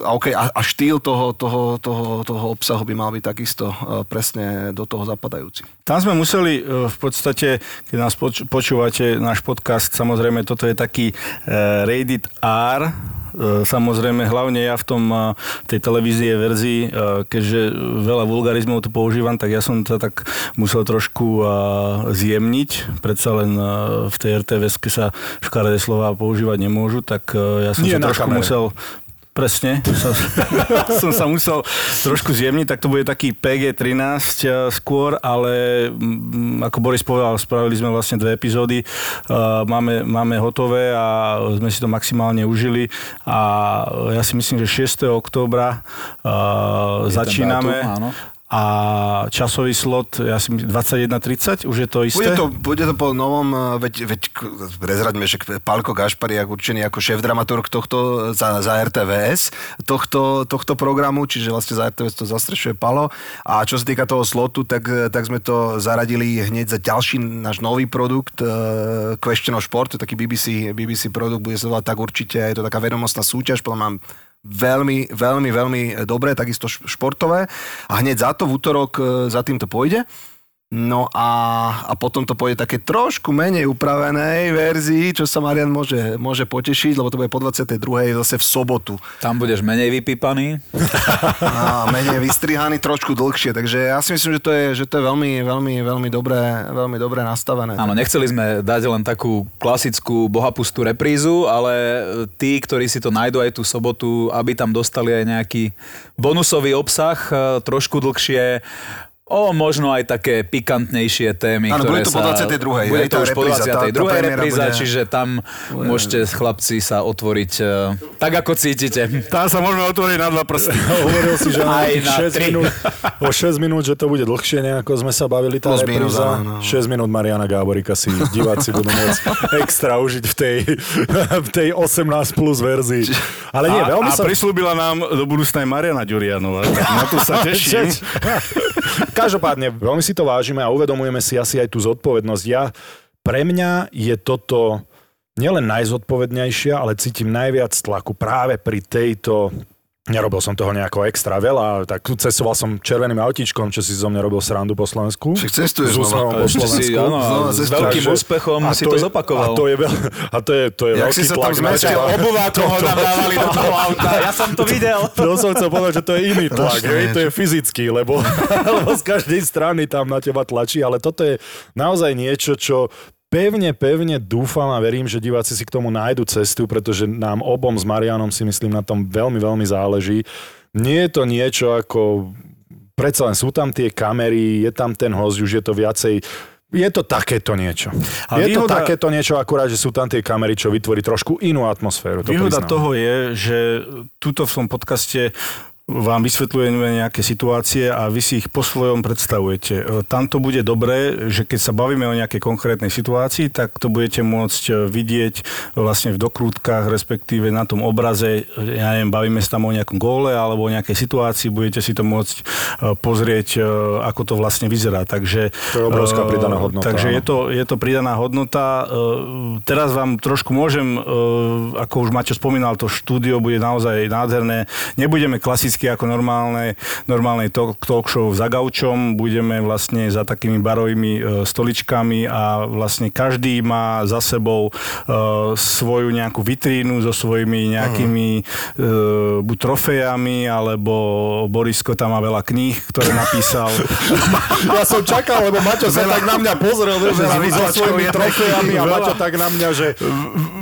OK, a štýl toho obsahu by mal byť takisto presne do toho zapadajúci. Tam sme museli v podstate, keď nás počúvate, náš podcast, samozrejme, toto je taký rated R, samozrejme, hlavne ja v tej televízie verzii, keďže veľa vulgarizmov tu používam, tak ja som to tak musel trošku zjemniť. Predsa len v tej RTVS-ke sa škaredé slová používať nemôžu, tak ja som sa trošku musel... Presne, som sa musel trošku zjemniť, tak to bude taký PG-13 skôr, ale ako Boris povedal, spravili sme vlastne dve epizódy, máme hotové a sme si to maximálne užili a ja si myslím, že 6. októbra začíname. A časový slot, ja si 21.30, už je to isté? Bude to po novom, veď prezraďme, že Pálko Gašpariak, určený ako šéf-dramaturg tohto za RTVS, tohto programu, čiže vlastne za RTVS to zastrešuje Palo. A čo sa týka toho slotu, tak sme to zaradili hneď za ďalší náš nový produkt, Question of Sport, to je taký BBC produkt, bude sa volať tak určite, je to taká vedomostná súťaž, podľa mám veľmi, veľmi, veľmi dobré, takisto športové. A hneď za to v útorok za tým to pôjde. No a potom to pôjde také trošku menej upravenej verzii, čo sa Marián môže potešiť, lebo to bude po 22. zase v sobotu. Tam budeš menej vypípaný. A menej vystrihaný, trošku dlhšie. Takže ja si myslím, že to je veľmi, veľmi, veľmi dobre nastavené. Áno, nechceli sme dať len takú klasickú bohapustú reprízu, ale tí, ktorí si to nájdu aj tú sobotu, aby tam dostali aj nejaký bonusový obsah, trošku dlhšie, možno aj také pikantnejšie témy, ano, ktoré sa... Áno, bude to už po 22. repríza, čiže tam môžete, chlapci, sa otvoriť tak, ako cítite. Tam sa môžeme otvoriť na dva prsty. Hovoril si, že o 6 minút, že to bude dlhšie nejako, sme sa bavili tá repríza. 6 minút Mariana Gáboríka si diváci budú môcť extra užiť v tej 18 plus verzii. Ale nie, veľmi sa... A prislúbila nám do budúcna aj Mariana Ďurianová. Na to sa teším. Každopádne, veľmi si to vážime a uvedomujeme si asi aj tú zodpovednosť. Pre mňa je toto nielen najzodpovednejšia, ale cítim najviac tlaku práve pri tejto... Nerobil som toho nejako extra veľa, tak cestoval som červeným autíčkom, čo si zo mňa robil srandu po Slovensku. Však cestuješ znova po Slovensku. S veľkým úspechom si to zopakoval. A to je veľký tlak. Obuvákom ho tam dávali do toho auta. Ja som to videl. To som chcel povedať, že to je iný tlak. To je fyzický, lebo z každej strany tam na teba tlačí, ale toto je naozaj niečo, čo... Pevne dúfam a verím, že diváci si k tomu nájdu cestu, pretože nám obom s Marianom si myslím na tom veľmi, veľmi záleží. Nie je to niečo ako... Predsa len sú tam tie kamery, je tam ten host, už je to viacej... Je to takéto niečo. Akurát, že sú tam tie kamery, čo vytvorí trošku inú atmosféru. Výhoda toho je, že tuto v tom podcaste vám vysvetľujeme nejaké situácie a vy si ich po svojom predstavujete. Tam to bude dobré, že keď sa bavíme o nejakej konkrétnej situácii, tak to budete môcť vidieť vlastne v dokrutkách, respektíve na tom obraze, ja neviem, bavíme sa tam o nejakom góle alebo o nejakej situácii, budete si to môcť pozrieť, ako to vlastne vyzerá. Takže to je obrovská pridaná hodnota. Takže je to pridaná hodnota. Teraz vám trošku môžem, ako už Maťo spomínal, to štúdio bude naozaj nádherné. Nebudeme klasicky ako normálnej talk show za gaučom. Budeme vlastne za takými barovými stoličkami a vlastne každý má za sebou svoju nejakú vitrínu so svojimi nejakými buď trofejami, alebo Borisko tam má veľa kníh, ktoré napísal. Ja som čakal, lebo Maťo sa tak na mňa pozrel, že so svojimi trofejami a Maťo tak na mňa, že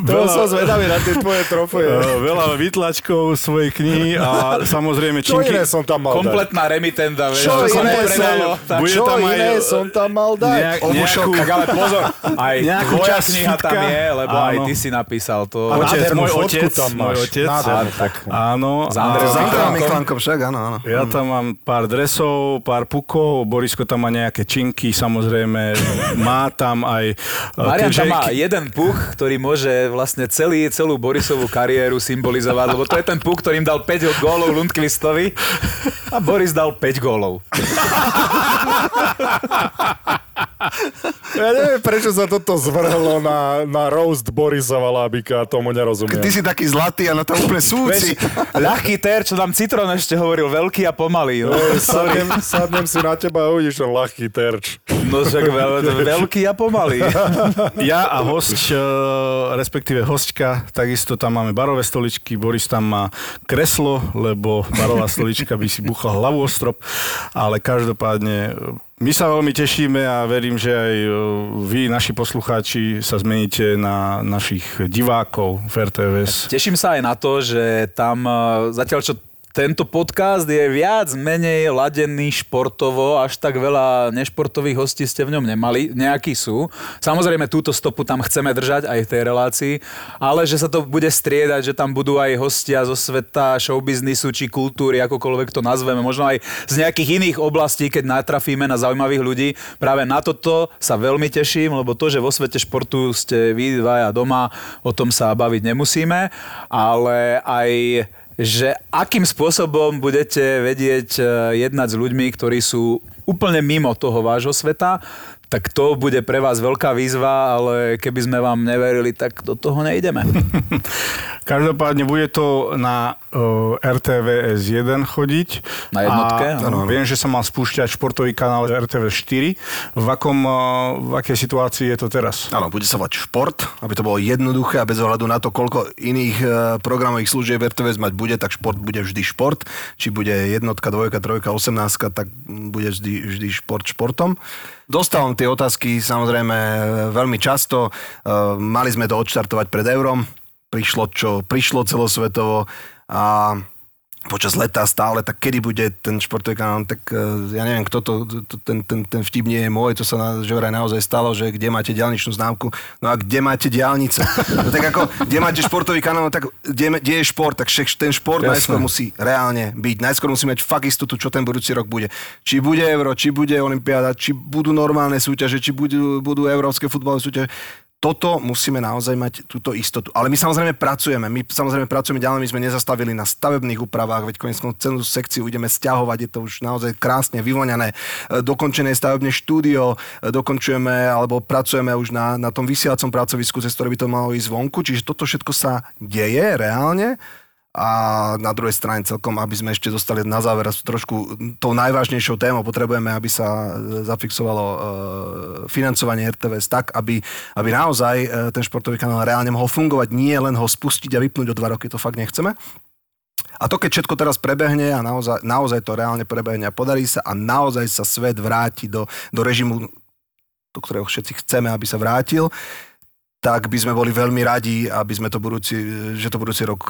to som zvedavý na tie tvoje trofeje. Veľa vytlačkov svojej knihy a samozrejme čo iné som tam mal dať? Kompletná remitenda. Čo iné som tam mal dať? Tak ale pozor, aj tvoja kniha tam je, lebo áno. Aj ty si napísal to. A nádhernú fotku tam máš. Môj otec. Áno. S Andrejom Miklankom však, áno. Ja tam mám pár dresov, pár pukov, Borisko tam má nejaké činky, samozrejme. Má tam aj... Marián tam má jeden puk, ktorý môže vlastne celú Borisovú kariéru symbolizovať, lebo to je ten puk, ktorým dal 5 gólov Lundqvistovi a Boris dal 5 gólov. Ja neviem, prečo sa toto zvrhlo na roast Borisa Valabika, tomu nerozumiem. Ty si taký zlatý a na to úplne súci. Ľahký ter, čo tam Citrón ešte hovoril, veľký a pomalý. No. Sadnem si na teba a uvidíš ten ľahký terč. No však veľký a pomalý. Ja a hosť, respektíve hosťka, takisto tam máme barové stoličky, Boris tam má kreslo, lebo barová stolička by si buchla hlavu o strop, ale každopádne... My sa veľmi tešíme a verím, že aj vy, naši poslucháči, sa zmeníte na našich divákov v RTVS. Teším sa aj na to, že tam zatiaľ čo tento podcast je viac menej ladený športovo, až tak veľa nešportových hostí ste v ňom nemali, nejakí sú. Samozrejme túto stopu tam chceme držať aj v tej relácii, ale že sa to bude striedať, že tam budú aj hostia zo sveta showbiznisu či kultúry, akokoľvek to nazveme, možno aj z nejakých iných oblastí, keď natrafíme na zaujímavých ľudí. Práve na toto sa veľmi teším, lebo to, že vo svete športu ste vy dvaja doma, o tom sa baviť nemusíme, ale aj... že akým spôsobom budete vedieť jednať s ľuďmi, ktorí sú úplne mimo toho vášho sveta, tak to bude pre vás veľká výzva, ale keby sme vám neverili, tak do toho nejdeme. Každopádne bude to na RTVS 1 chodiť. Na jednotke? Áno. Viem, že sa mal spúšťať športový kanál RTVS 4. V akej situácii je to teraz? Áno, bude sa volať šport, aby to bolo jednoduché a bez ohľadu na to, koľko iných programových služieb RTVS mať bude, tak šport bude vždy šport. Či bude jednotka, dvojka, trojka, 18, tak bude vždy šport športom. Dostávam tie otázky samozrejme veľmi často. Mali sme to odštartovať pred eurom. Prišlo čo? Prišlo celosvetovo. A počas leta stále, tak kedy bude ten športový kanál? Tak ja neviem, kto to... Ten vtip nie je môj, to sa naozaj stalo, že kde máte diaľničnú známku? No a kde máte diaľnice? No tak ako, kde máte športový kanál? Tak kde je šport? Tak ten šport najskôr musí reálne byť. Najskôr musí mať fakt istotu, čo ten budúci rok bude. Či bude euro, či bude olympiáda, či budú normálne súťaže, či budú európske futbalové súťaže. Toto musíme naozaj mať túto istotu. Ale my samozrejme pracujeme. Ďalej my sme nezastavili na stavebných úpravách, veď konečne celú sekciu ideme sťahovať, je to už naozaj krásne vyvoňané. Dokončené stavebné štúdio, dokončujeme alebo pracujeme už na tom vysielacom pracovisku, cez ktoré by to malo ísť vonku. Čiže toto všetko sa deje reálne. A na druhej strane celkom, aby sme ešte dostali na záver trošku tou najvážnejšou témou, potrebujeme, aby sa zafixovalo financovanie RTVS tak, aby naozaj ten športový kanál reálne mohol fungovať, nie len ho spustiť a vypnúť o 2 roky, to fakt nechceme. A to, keď všetko teraz prebehne a naozaj to reálne prebehne a podarí sa a naozaj sa svet vráti do režimu, do ktorého všetci chceme, aby sa vrátil, tak by sme boli veľmi radi, aby sme budúci rok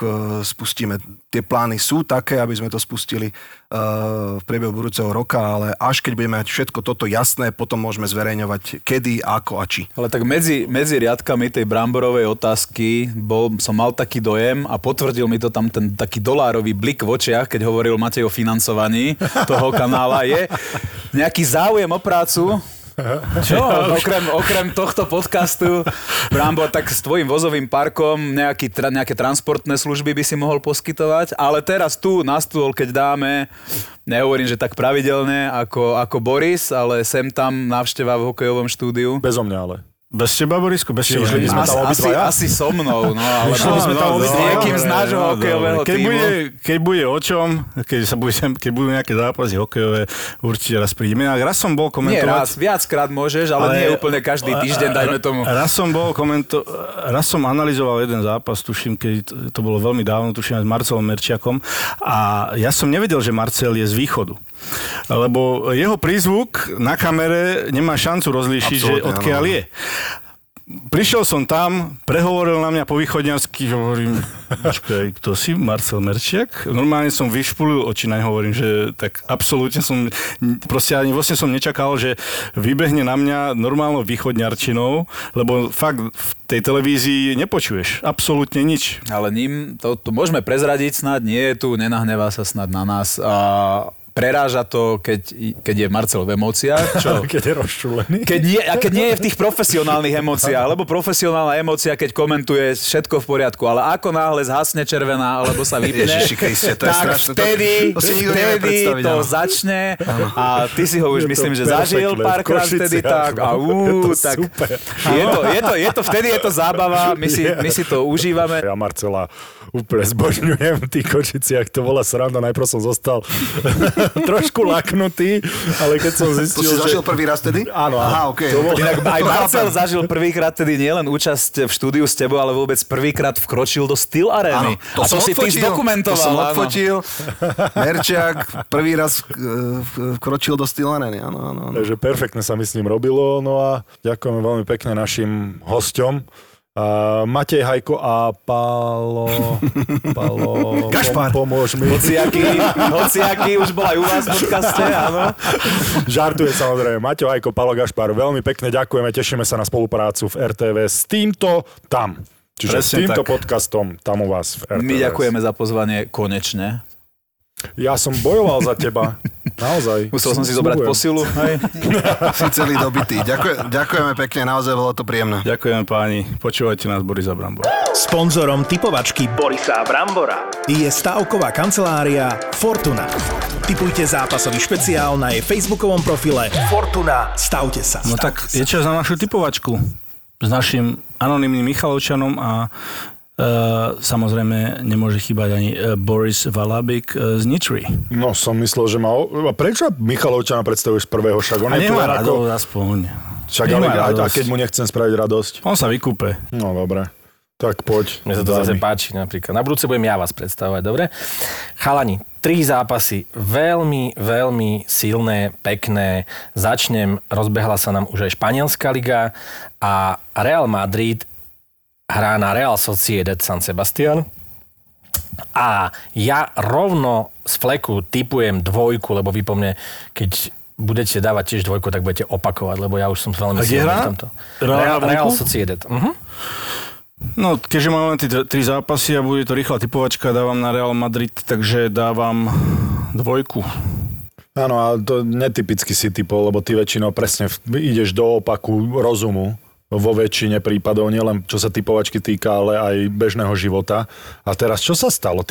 spustíme. Tie plány sú také, aby sme to spustili v priebehu budúceho roka, ale až keď budeme mať všetko toto jasné, potom môžeme zverejňovať kedy, ako a či. Ale tak medzi riadkami tej bramborovej otázky som mal taký dojem a potvrdil mi to tam ten taký dolárový blik v očiach, keď hovoril Matej o financovaní toho kanála. Je nejaký záujem o prácu? Čo? Okrem tohto podcastu, Brambo, tak s tvojim vozovým parkom nejaké transportné služby by si mohol poskytovať, ale teraz tu na stôl, keď dáme, nehovorím, že tak pravidelne ako Boris, ale sem tam návšteva v hokejovom štúdiu. Bezo mňa ale. Bez teba, Borisku? Bez teba? Asi so mnou, no ale s niekým z nášho hokejového týmu. Keď bude o čom, keď budú nejaké zápasy hokejové, určite raz prídeme. Raz som bol komentovať... Nie, raz, viackrát môžeš, ale nie úplne každý týždeň, dajme tomu. Raz som analyzoval jeden zápas, tuším, keď to bolo veľmi dávno, tuším s Marcelom Merčiakom a ja som nevedel, že Marcel je z východu. Lebo jeho prízvuk na kamere nemá šancu rozlíšiť, že odkiaľ je. Prišiel som tam, prehovoril na mňa po východňarsky, hovorím, počkaj, kto si? Marcel Merčiak? Normálne som vyšpulil oči naň, hovorím, že tak absolútne som, proste ani vlastne som nečakal, že vybehne na mňa normálnou východňarčinou, lebo fakt v tej televízii nepočuješ absolútne nič. Ale ním, to môžeme prezradiť snad, nie je tu, nenahnevá sa snad na nás a... Preráža to, keď je Marcel v emóciách. Čo? Keď je rozčúlený. Keď nie je v tých profesionálnych emóciách, lebo profesionálna emócia, keď komentuje, všetko v poriadku, ale ako náhle zhasne červená, alebo sa vypne, tak vtedy to začne a ty si ho už myslím, že zažil párkrát vtedy tak a tak je to vtedy je to zábava, my si to užívame. Ja Marcela úplne zbožňujem v tých Košiciach, to bola sranda, najprv som zostal trošku laknutý, ale keď som zistil, že... To si zažil prvý raz tedy? Áno. Aha, okay. Inak aj Marcel zažil prvýkrát tedy nielen účasť v štúdiu s tebou, ale vôbec prvýkrát vkročil do Steel Areny. Áno, to si ty zdokumentoval. To som odfotil. Merčiak prvý raz vkročil do Steel Areny. Áno. Takže perfektne sa mi s ním robilo. No a ďakujem veľmi pekne našim hosťom. Matej Hajko a Palo Gašpar. Pomôž mi. Hociaký už bol aj u vás v podcaste, áno. Žartuje samozrejme. Matej Hajko, Palo Gašpar, veľmi pekne ďakujeme, tešíme sa na spoluprácu v RTV s týmto tam. Čiže presne s týmto tak. Podcastom tam u vás v RTV. My ďakujeme za pozvanie konečne. Ja som bojoval za teba. Naozaj. Musel som si zobrať posilu. Si celý dobitý. Ďakujeme pekne, naozaj bolo to príjemné. Ďakujem páni. Počúvajte nás, Borisa Brambora. Sponzorom typovačky Borisa Brambora je stávková kancelária Fortuna. Tipujte zápasový špeciál na jej facebookovom profile Fortuna. Stavte sa. No tak je čas na našu typovačku s našim anonymným Michalovčanom a samozrejme nemôže chýbať ani Boris Valabik z Nitry. No som myslel, že mal... Prečo Michalovčana predstavuješ prvého? Však on a nemá radosť aspoň. Však ale a keď mu nechcem spraviť radosť? On sa vykúpe. No dobre. Tak poď. Mne sa to zase páči napríklad. Na budúce budem ja vás predstavovať, dobre? Chalani, 3 zápasy. Veľmi, veľmi silné, pekné. Rozbehla sa nám už aj španielská liga a Real Madrid hrá na Real Sociedad San Sebastián a ja rovno z fleku tipujem 2, lebo vy po mne, keď budete dávať tiež 2, tak budete opakovať, lebo ja už som veľmi silný v tomto. Real Sociedad. Uh-huh. No, keďže máme tie 3 zápasy a bude to rýchla tipovačka, dávam na Real Madrid, takže dávam 2. Áno, a to netypicky si typol, lebo ty väčšinou presne ideš do opaku rozumu. Vo väčšine prípadov, nielen čo sa typovačky týka, ale aj bežného života. A teraz, čo sa stalo?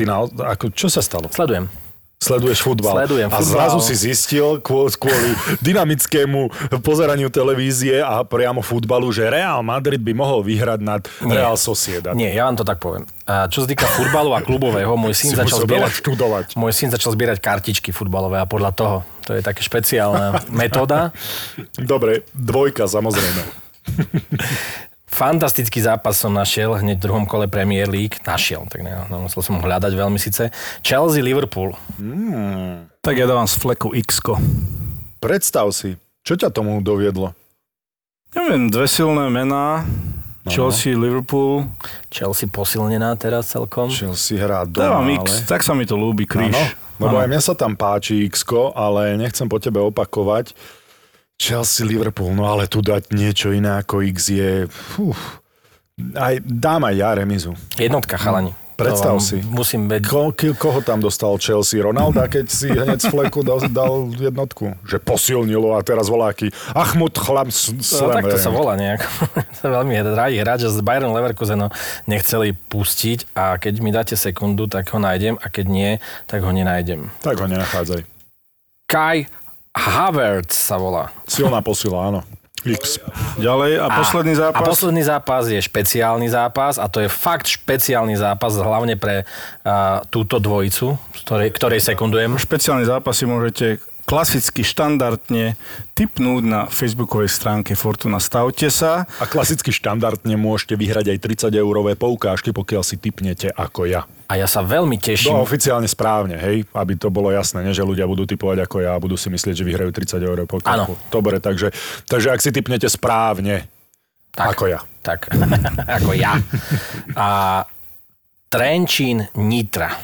Čo sa stalo? Sledujem. Sleduješ futbal. Sledujem futbal. A zrazu si zistil kvôli dynamickému pozeraniu televízie a priamo futbalu, že Real Madrid by mohol vyhrať nad Real Sociedad. Nie, ja vám to tak poviem. A čo sa týka futbalu a klubového, môj syn začal zbierať kartičky futbalové a podľa toho. To je také špeciálna metóda. Dobre, 2 samozrejme. Fantastický zápas som našiel hneď v 2. kole Premier League. Tak nemusel som ho hľadať veľmi síce. Chelsea, Liverpool. Tak ja dávam z fleku X-ko. Predstav si, čo ťa tomu doviedlo? Neviem, 2 silné mená Chelsea, Liverpool. Chelsea posilnená teraz celkom. Chelsea hrá doma, ale... X, tak sa mi to ľúbi, Kríš. Lebo aj mne sa tam páči X-ko, ale nechcem po tebe opakovať. Chelsea, Liverpool, no ale tu dať niečo iné ako X je... Aj, dám aj ja remizu. Jednotka, chalani. Predstav si. Musím vedieť. Koho tam dostal Chelsea? Ronalda, keď si hneď z fleku dal jednotku. Že posilnilo a teraz volá aký Achmut Chlam Slem. No, tak to sa volá nejak. To veľmi rádi hráč z Bayern Leverkusenu nechceli pustiť a keď mi dáte sekundu, tak ho nájdem a keď nie, tak ho nenájdem. Tak ho nenachádzaj. Kai Havertz sa volá. Silná posila, áno. X. Ďalej, a posledný zápas? A posledný zápas je špeciálny zápas a to je fakt špeciálny zápas hlavne pre túto dvojicu, ktorej sekundujem. Špeciálny zápas si môžete klasicky, štandardne tipnúť na facebookovej stránke Fortuna. Stavte sa. A klasicky, štandardne môžete vyhrať aj 30-eurové poukážky, pokiaľ si tipnete ako ja. A ja sa veľmi teším. No, oficiálne správne, hej? Aby to bolo jasné, ne? Že ľudia budú tipovať ako ja a budú si myslieť, že vyhrajú 30 € poukážku. Dobre, takže ak si tipnete správne, tak, ako ja. Tak, ako ja. A Trenčín, Nitra.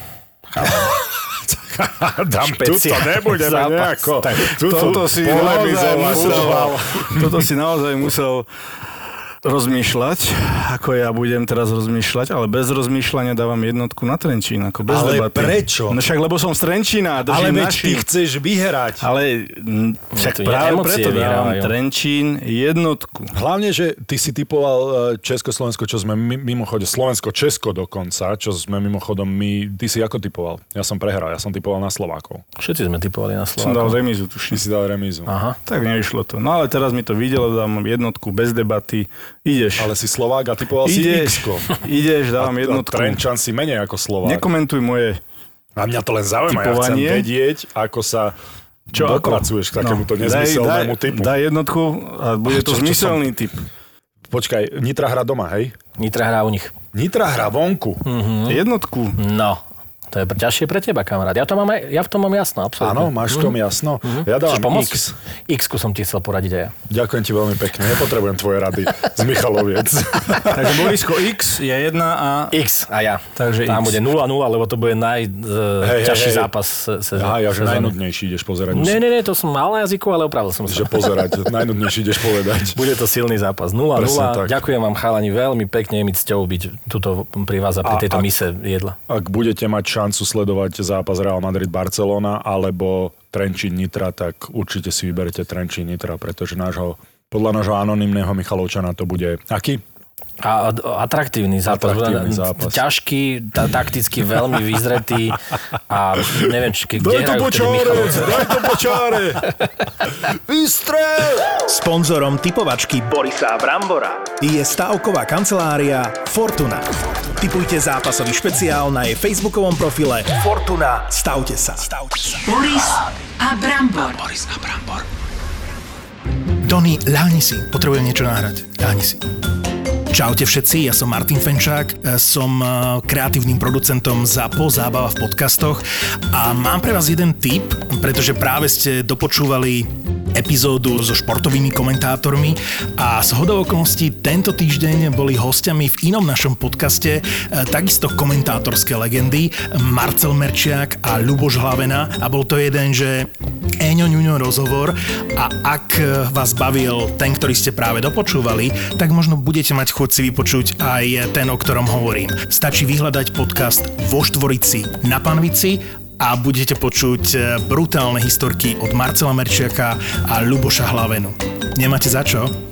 Tuto nebudeme nejako. Toto si naozaj musel rozmýšľať, ako ja budem teraz rozmýšľať, ale bez rozmýšľania dávam jednotku na Trenčín. Ako bez ale debaty. Prečo? No však, lebo som z Trenčína. Ale veď ty chceš vyhrať. Ale však práve preto dávam Trenčín jednotku. Hlavne, že ty si typoval Česko-Slovensko, čo sme mimochodom, Slovensko-Česko dokonca, čo sme mimochodom my, ty si ako typoval? Ja som prehral, ja som typoval na Slovákov. Všetci sme typovali na Slovákov. Som dal remízu, tuším. Ty si dal remízu. Aha. Tak nevyšlo to. No ale teraz mi to videlo, dám jednotku bez debaty. Ideš. Ale si Slovák a typoval si X-ko. Ideš, dávam jednotku. A Trenčan si menej ako Slovák. Nekomentuj moje typovanie. A mňa to len zaujíma, ja chcem vedieť, ako sa dopracuješ k takémuto nezmyselnému typu. Daj jednotku a bude to zmyselný typ. Počkaj, Nitra hrá doma, hej? Nitra hrá u nich. Nitra hrá vonku. Mm-hmm. Jednotku. No. To je ťažšie pre teba, kamarát. Ja v tom mám jasno, absolútne. Áno, máš v tom jasno. Mm-hmm. Ja dávam X. X-ku som ti chcel poradiť aj ja. Ďakujem ti veľmi pekne. Nepotrebujem tvoje rady z Michaloviec. Takže Borisko, X je 1 a... X a ja. Takže tam X. Bude 0-0, lebo to bude najťažší zápas sezóny. Aha, ja že najnudnejší ideš pozerať. Ne, to som mal na jazyku, ale opravil som sa. Že pozerať, najnudnejší ideš povedať. Bude to silný zápas. 0-0. Ďakujem vám, chalani, veľmi pekne, mi cťou byť tuto pri vás a pri tejto mise jedla. Ak budete mať šancu sledovať zápas Real Madrid-Barcelona alebo Trenčín-Nitra, tak určite si vyberete Trenčín-Nitra, pretože podľa nášho anonymného Michalovčana to bude aký? Atraktívny zápas. Ťažký, takticky veľmi vyzretý a neviem, kde hrajú vtedy Michalovce. Daj to počáre! Vystrel! Sponzorom typovačky Borisa Brambora je stavková kancelária Fortuna. Tipujte zápasový špeciál na jej facebookovom profile Fortuna. Stavte sa. Boris a Brambor. Tony, ľahni si. Potrebujem niečo nahrať. Ľahni si. Čaute všetci, ja som Martin Fenčák, som kreatívnym producentom ZAPO, Zábava v podcastoch a mám pre vás jeden tip, pretože práve ste dopočúvali epizódu so športovými komentátormi a zhodou okolností tento týždeň boli hostiami v inom našom podcaste takisto komentátorské legendy Marcel Merčiak a Ľuboš Hlavena a bol to jeden, že eňo-ňuňo rozhovor a ak vás bavil ten, ktorý ste práve dopočúvali, tak možno budete mať chod si vypočuť aj ten, o ktorom hovorím. Stačí vyhľadať podcast Vo Štvorici na Panvici a budete počuť brutálne historky od Marcela Merčiaka a Ľuboša Hlavenu. Nemáte za čo?